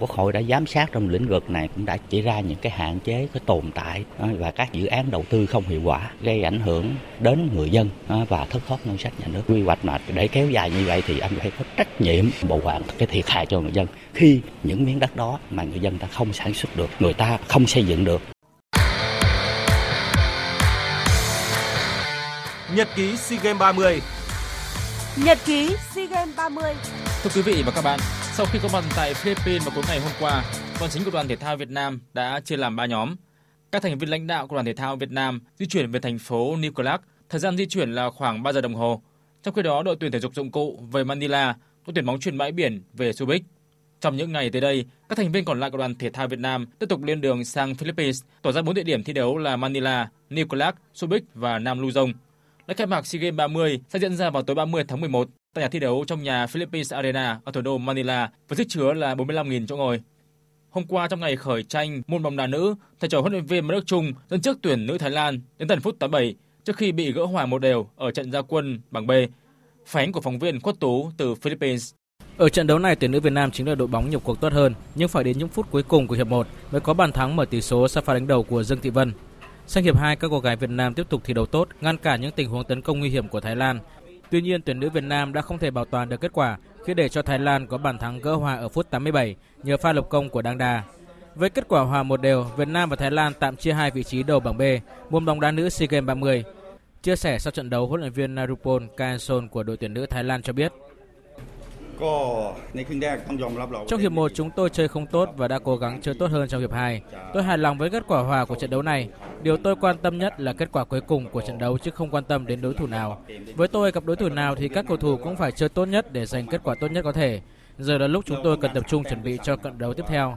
Quốc hội đã giám sát trong lĩnh vực này cũng đã chỉ ra những cái hạn chế, cái tồn tại và các dự án đầu tư không hiệu quả gây ảnh hưởng đến người dân và thất thoát ngân sách nhà nước. Quy hoạch mà để kéo dài như vậy thì anh phải có trách nhiệm bảo quản cái thiệt hại cho người dân khi những miếng đất đó mà người dân ta không sản xuất được, người ta không xây dựng được. Nhật ký SEA Games 30. Nhật ký SEA Games 30. Thưa quý vị và các bạn, sau khi có mặt tại Philippines vào tối ngày hôm qua, đoàn chính của đoàn thể thao Việt Nam đã chia làm 3 nhóm. Các thành viên lãnh đạo của đoàn thể thao Việt Nam di chuyển về thành phố New Clark, thời gian di chuyển là khoảng 3 giờ đồng hồ. Trong khi đó, đội tuyển thể dục dụng cụ về Manila, đội tuyển bóng chuyền bãi biển về Subic. Trong những ngày tới đây, các thành viên còn lại của đoàn thể thao Việt Nam tiếp tục lên đường sang Philippines, tỏ ra 4 địa điểm thi đấu là Manila, New Clark, Subic và Nam Luzon. Lễ khai mạc SEA Games 30 sẽ diễn ra vào tối 30 tháng 11 tại nhà thi đấu trong nhà Philippines Arena ở thủ đô Manila với sức chứa là 45.000 chỗ ngồi. Hôm qua trong ngày khởi tranh môn bóng đá nữ, thầy trò huấn luyện viên Mai Đức Trung dẫn trước tuyển nữ Thái Lan đến tận phút 87 trước khi bị gỡ hòa 1-1 ở trận ra quân bảng B. Phản ánh của phóng viên Quốc Tú từ Philippines. Ở trận đấu này, tuyển nữ Việt Nam chính là đội bóng nhập cuộc tốt hơn, nhưng phải đến những phút cuối cùng của hiệp 1 mới có bàn thắng mở tỷ số sau pha đánh đầu của Dương Thị Vân. Sang hiệp 2, các cô gái Việt Nam tiếp tục thi đấu tốt, ngăn cản những tình huống tấn công nguy hiểm của Thái Lan. Tuy nhiên, tuyển nữ Việt Nam đã không thể bảo toàn được kết quả khi để cho Thái Lan có bàn thắng gỡ hòa ở phút 87 nhờ pha lập công của Đăng Đà. Với kết quả hòa 1-1, Việt Nam và Thái Lan tạm chia hai vị trí đầu bảng B môn bóng đá nữ SEA Games 30. Chia sẻ sau trận đấu, huấn luyện viên Narupol Kaenson của đội tuyển nữ Thái Lan cho biết. Trong hiệp 1 chúng tôi chơi không tốt và đã cố gắng chơi tốt hơn trong hiệp 2. Tôi hài lòng với kết quả hòa của trận đấu này. Điều tôi quan tâm nhất là kết quả cuối cùng của trận đấu chứ không quan tâm đến đối thủ nào. Với tôi, gặp đối thủ nào thì các cầu thủ cũng phải chơi tốt nhất để giành kết quả tốt nhất có thể. Giờ là lúc chúng tôi cần tập trung chuẩn bị cho trận đấu tiếp theo.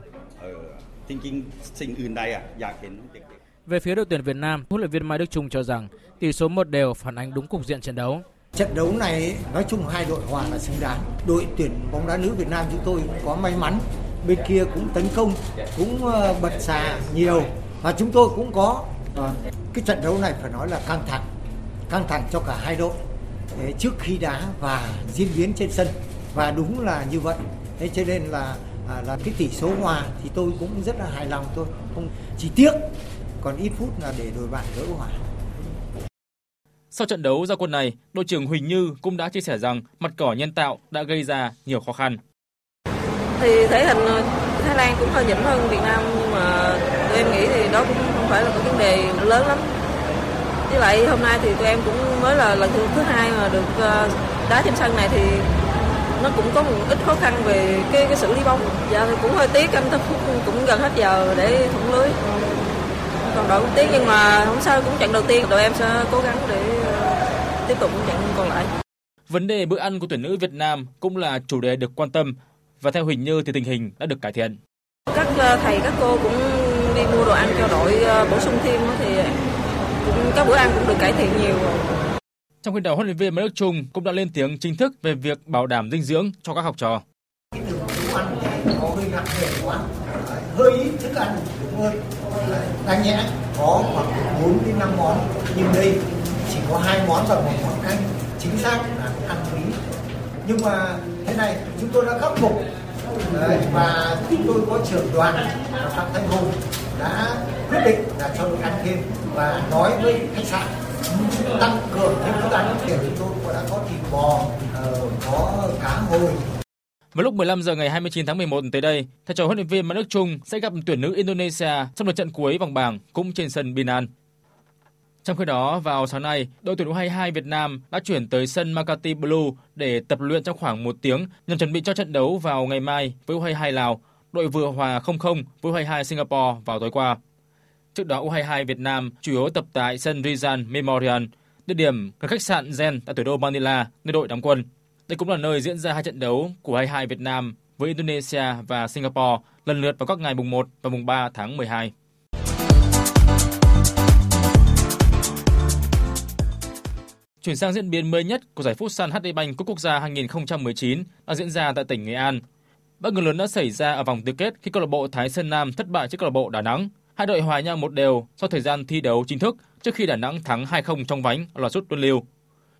Về phía đội tuyển Việt Nam, huấn luyện viên Mai Đức Trung cho rằng tỷ số 1-1 phản ánh đúng cục diện trận đấu. Trận đấu này nói chung hai đội hòa là xứng đáng. Đội tuyển bóng đá nữ Việt Nam chúng tôi cũng có may mắn, bên kia cũng tấn công, cũng bật xà nhiều và chúng tôi cũng có. Cái trận đấu này phải nói là căng thẳng cho cả hai đội trước khi đá và diễn biến trên sân và đúng là như vậy. Thế cho nên là cái tỷ số hòa thì tôi cũng rất là hài lòng thôi. Không chỉ tiếc còn ít phút là để đội bạn gỡ hòa. Sau trận đấu ra quân này, đội trưởng Huỳnh Như cũng đã chia sẻ rằng mặt cỏ nhân tạo đã gây ra nhiều khó khăn. Thì thể hình Thái Lan cũng hơi nhỉnh hơn Việt Nam nhưng mà tụi em nghĩ thì đó cũng không phải là một vấn đề lớn lắm. Với lại hôm nay thì tụi em cũng mới là lần thứ hai mà được đá trên sân này thì nó cũng có một ít khó khăn về cái xử lý bóng. Dạ thì cũng hơi tiếc, anh Thâm cũng gần hết giờ để thủng lưới. Còn đội cũng tiếc nhưng mà không sao, cũng trận đầu tiên đội em sẽ cố gắng để tiếp tục trận còn lại. Vấn đề bữa ăn của tuyển nữ Việt Nam cũng là chủ đề được quan tâm và theo Huỳnh Như thì tình hình đã được cải thiện. Các thầy các cô cũng đi mua đồ ăn cho đội bổ sung thêm thì các bữa ăn cũng được cải thiện nhiều. Trong khi đó, huấn luyện viên Mai Đức Trung cũng đã lên tiếng chính thức về việc bảo đảm dinh dưỡng cho các học trò. Hơi ít thức ăn đánh nhẽ có khoảng 4-5 món nhưng đây chỉ có 2 món và một món canh, chính xác là ăn quý. Nhưng mà thế này chúng tôi đã khắc phục và chúng tôi có trưởng đoàn Phạm Thanh Hùng đã quyết định là cho được ăn thêm và nói với khách sạn tăng cường thêm thức ăn để chúng tôi cũng đã có thịt bò, có cá hồi. Vào lúc 15 giờ ngày 29 tháng 11 tới đây, thầy trò huấn luyện viên Mai Đức Trung sẽ gặp tuyển nữ Indonesia trong lượt trận cuối vòng bảng cũng trên sân Binan. Trong khi đó, vào sáng nay, đội tuyển U22 Việt Nam đã chuyển tới sân Makati Blue để tập luyện trong khoảng 1 tiếng nhằm chuẩn bị cho trận đấu vào ngày mai với U22 Lào, đội vừa hòa 0-0 với U22 Singapore vào tối qua. Trước đó, U22 Việt Nam chủ yếu tập tại sân Rizal Memorial, địa điểm gần khách sạn Zen tại thủ đô Manila, nơi đội đóng quân. Đây cũng là nơi diễn ra hai trận đấu của U22 Việt Nam với Indonesia và Singapore lần lượt vào các ngày mùng 1 và mùng 3 tháng 12. Chuyển sang diễn biến mới nhất của giải Futsal HD Bank Cúp Quốc gia 2019 đang diễn ra tại tỉnh Nghệ An. Bất ngờ lớn đã xảy ra ở vòng tứ kết khi câu lạc bộ Thái Sơn Nam thất bại trước câu lạc bộ Đà Nẵng. Hai đội hòa nhau 1-1 sau thời gian thi đấu chính thức trước khi Đà Nẵng thắng 2-0 trong vánh ở loạt sút luân lưu.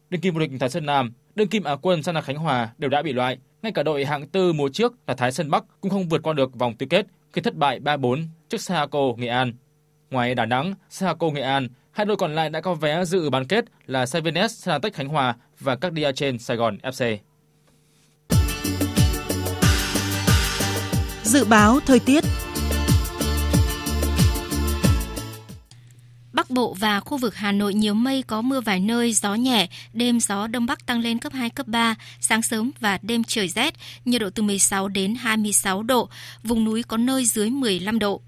Đương kim vô địch Thái Sơn Nam, đương kim Á quân San Na Khánh Hòa đều đã bị loại. Ngay cả đội hạng tư mùa trước là Thái Sơn Bắc cũng không vượt qua được vòng tứ kết khi thất bại 3-4 trước Sahaco Nghệ An. Ngoài Đà Nẵng, Sahaco Nghệ An, hai đội còn lại đã có vé dự bán kết là Savinets Sanatech Khánh Hòa và các Dia trên Sài Gòn FC. Dự báo thời tiết. Bắc Bộ và khu vực Hà Nội nhiều mây, có mưa vài nơi, gió nhẹ, đêm gió Đông Bắc tăng lên cấp 2, cấp 3, sáng sớm và đêm trời rét, nhiệt độ từ 16 đến 26 độ, vùng núi có nơi dưới 15 độ.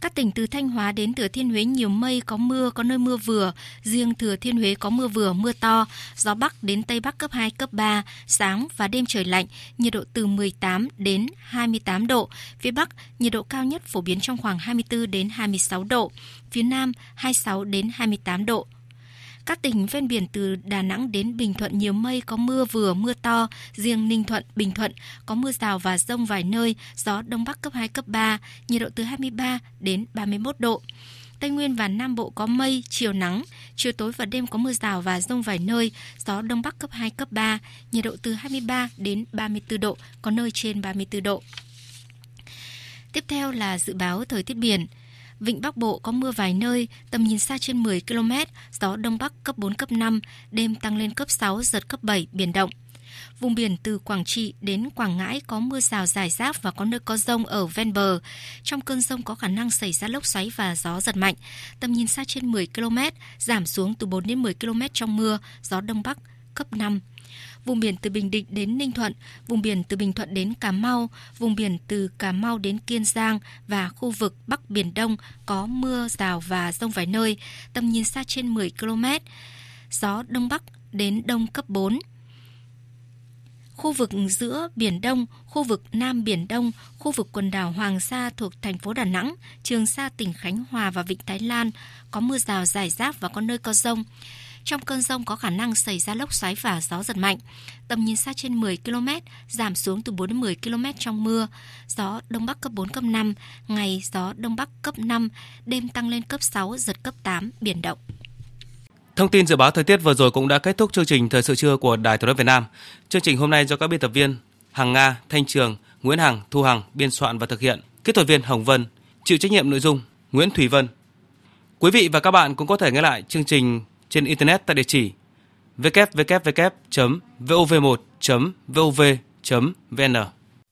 Các tỉnh từ Thanh Hóa đến Thừa Thiên Huế nhiều mây, có mưa, có nơi mưa vừa, riêng Thừa Thiên Huế có mưa vừa, mưa to, gió Bắc đến Tây Bắc cấp 2, cấp 3, sáng và đêm trời lạnh, nhiệt độ từ 18 đến 28 độ, phía Bắc nhiệt độ cao nhất phổ biến trong khoảng 24 đến 26 độ, phía Nam 26 đến 28 độ. Các tỉnh ven biển từ Đà Nẵng đến Bình Thuận nhiều mây, có mưa vừa, mưa to, riêng Ninh Thuận, Bình Thuận có mưa rào và dông vài nơi, gió Đông Bắc cấp 2, cấp 3, nhiệt độ từ 23 đến 31 độ. Tây Nguyên và Nam Bộ có mây, chiều nắng, chiều tối và đêm có mưa rào và dông vài nơi, gió Đông Bắc cấp 2, cấp 3, nhiệt độ từ 23 đến 34 độ, có nơi trên 34 độ. Tiếp theo là dự báo thời tiết biển. Vịnh Bắc Bộ có mưa vài nơi, tầm nhìn xa trên 10 km, gió Đông Bắc cấp 4, cấp 5, đêm tăng lên cấp 6, giật cấp 7, biển động. Vùng biển từ Quảng Trị đến Quảng Ngãi có mưa rào rải rác và có nơi có dông ở ven bờ. Trong cơn dông có khả năng xảy ra lốc xoáy và gió giật mạnh, tầm nhìn xa trên 10 km, giảm xuống từ 4 đến 10 km trong mưa, gió Đông Bắc cấp 5. Vùng biển từ Bình Định đến Ninh Thuận, vùng biển từ Bình Thuận đến Cà Mau, vùng biển từ Cà Mau đến Kiên Giang và khu vực Bắc Biển Đông có mưa rào và dông vài nơi, tầm nhìn xa trên 10 km, gió Đông Bắc đến Đông cấp 4. Khu vực giữa Biển Đông, khu vực Nam Biển Đông, khu vực quần đảo Hoàng Sa thuộc thành phố Đà Nẵng, Trường Sa tỉnh Khánh Hòa và Vịnh Thái Lan có mưa rào rải rác và có nơi có dông. Trong cơn dông có khả năng xảy ra lốc xoáy và gió giật mạnh, tầm nhìn xa trên 10 km, giảm xuống từ 4 đến 10 km trong mưa, gió Đông Bắc cấp 4, cấp 5, ngày gió Đông Bắc cấp 5, đêm tăng lên cấp 6, giật cấp 8, biển động. Thông tin dự báo thời tiết vừa rồi cũng đã kết thúc chương trình Thời sự trưa của Đài Tiếng nói Việt Nam. Chương trình hôm nay do các biên tập viên Hằng Nga, Thanh Trường, Nguyễn Hằng, Thu Hằng biên soạn và thực hiện, kỹ thuật viên Hồng Vân, chịu trách nhiệm nội dung Nguyễn Thủy Vân. Quý vị và các bạn cũng có thể nghe lại chương trình trên internet tại địa chỉ www.vov1.vov.vn.